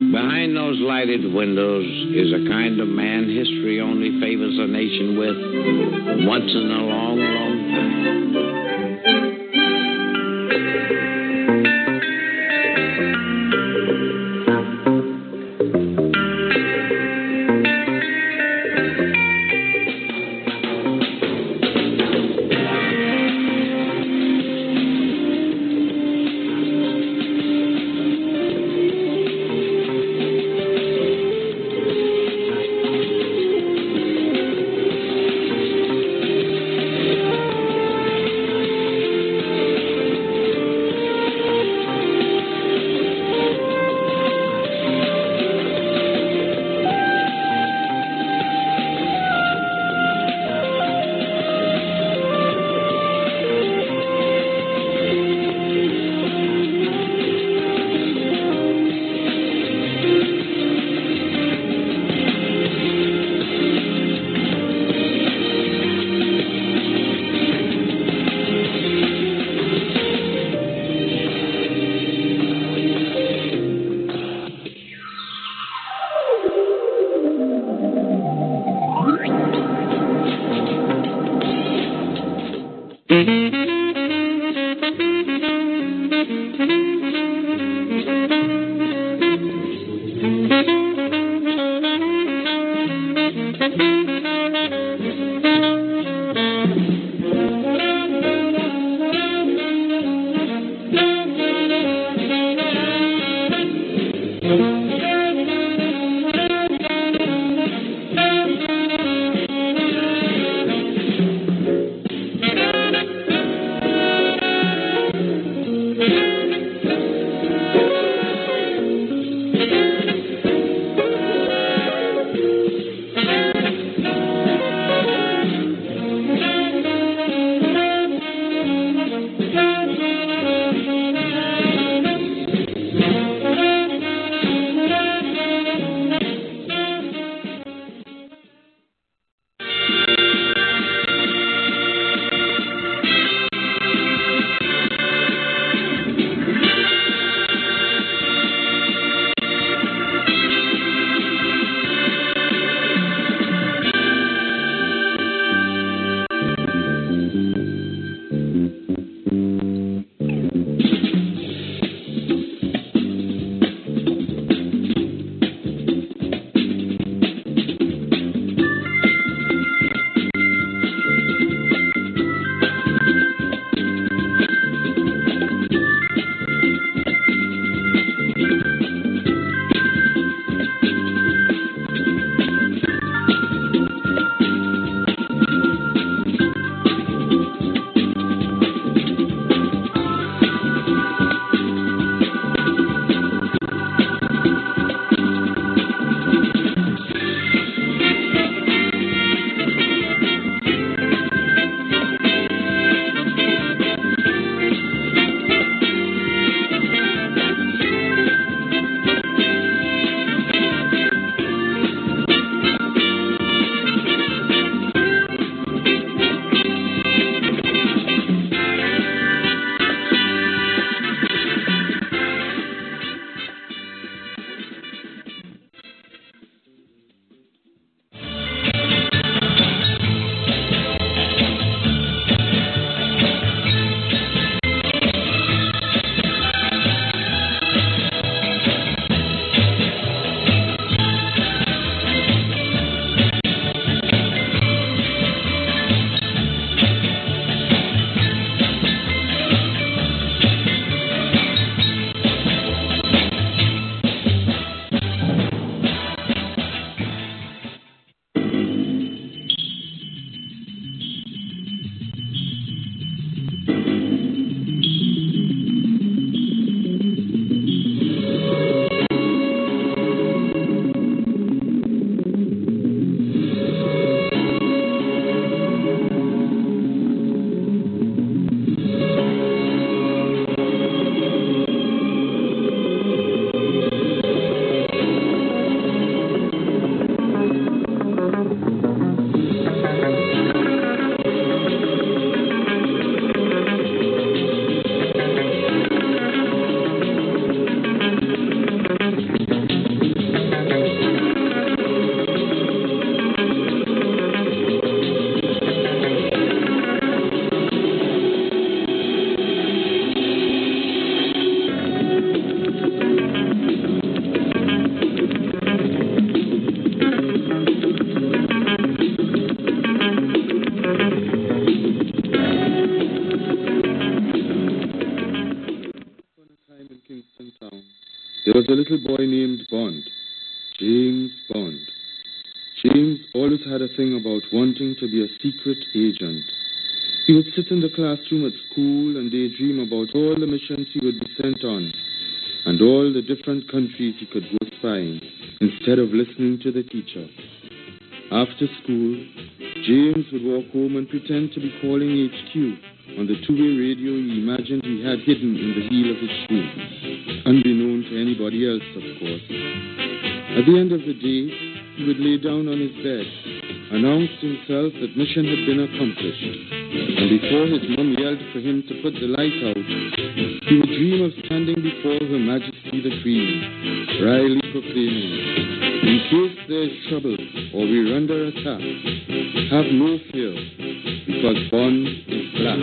Behind those lighted windows is a kind of man history only favors a nation with once in a long, long time. was a little boy named Bond, James Bond. James always had a thing about wanting to be a secret agent. He would sit in the classroom at school and daydream about all the missions he would be sent on and all the different countries he could go spying instead of listening to the teacher. After school, James would walk home and pretend to be calling HQ on the two-way radio he imagined he had hidden in the heel of his shoe, unbeknown to anybody else, of course. At the end of the day, he would lay down on his bed, announce himself that mission had been accomplished, and before his mum yelled for him to put the light out, he would dream of standing before Her Majesty the Queen, wryly proclaiming, "In case there's trouble or we're under attack, have no fear, because Bond is black."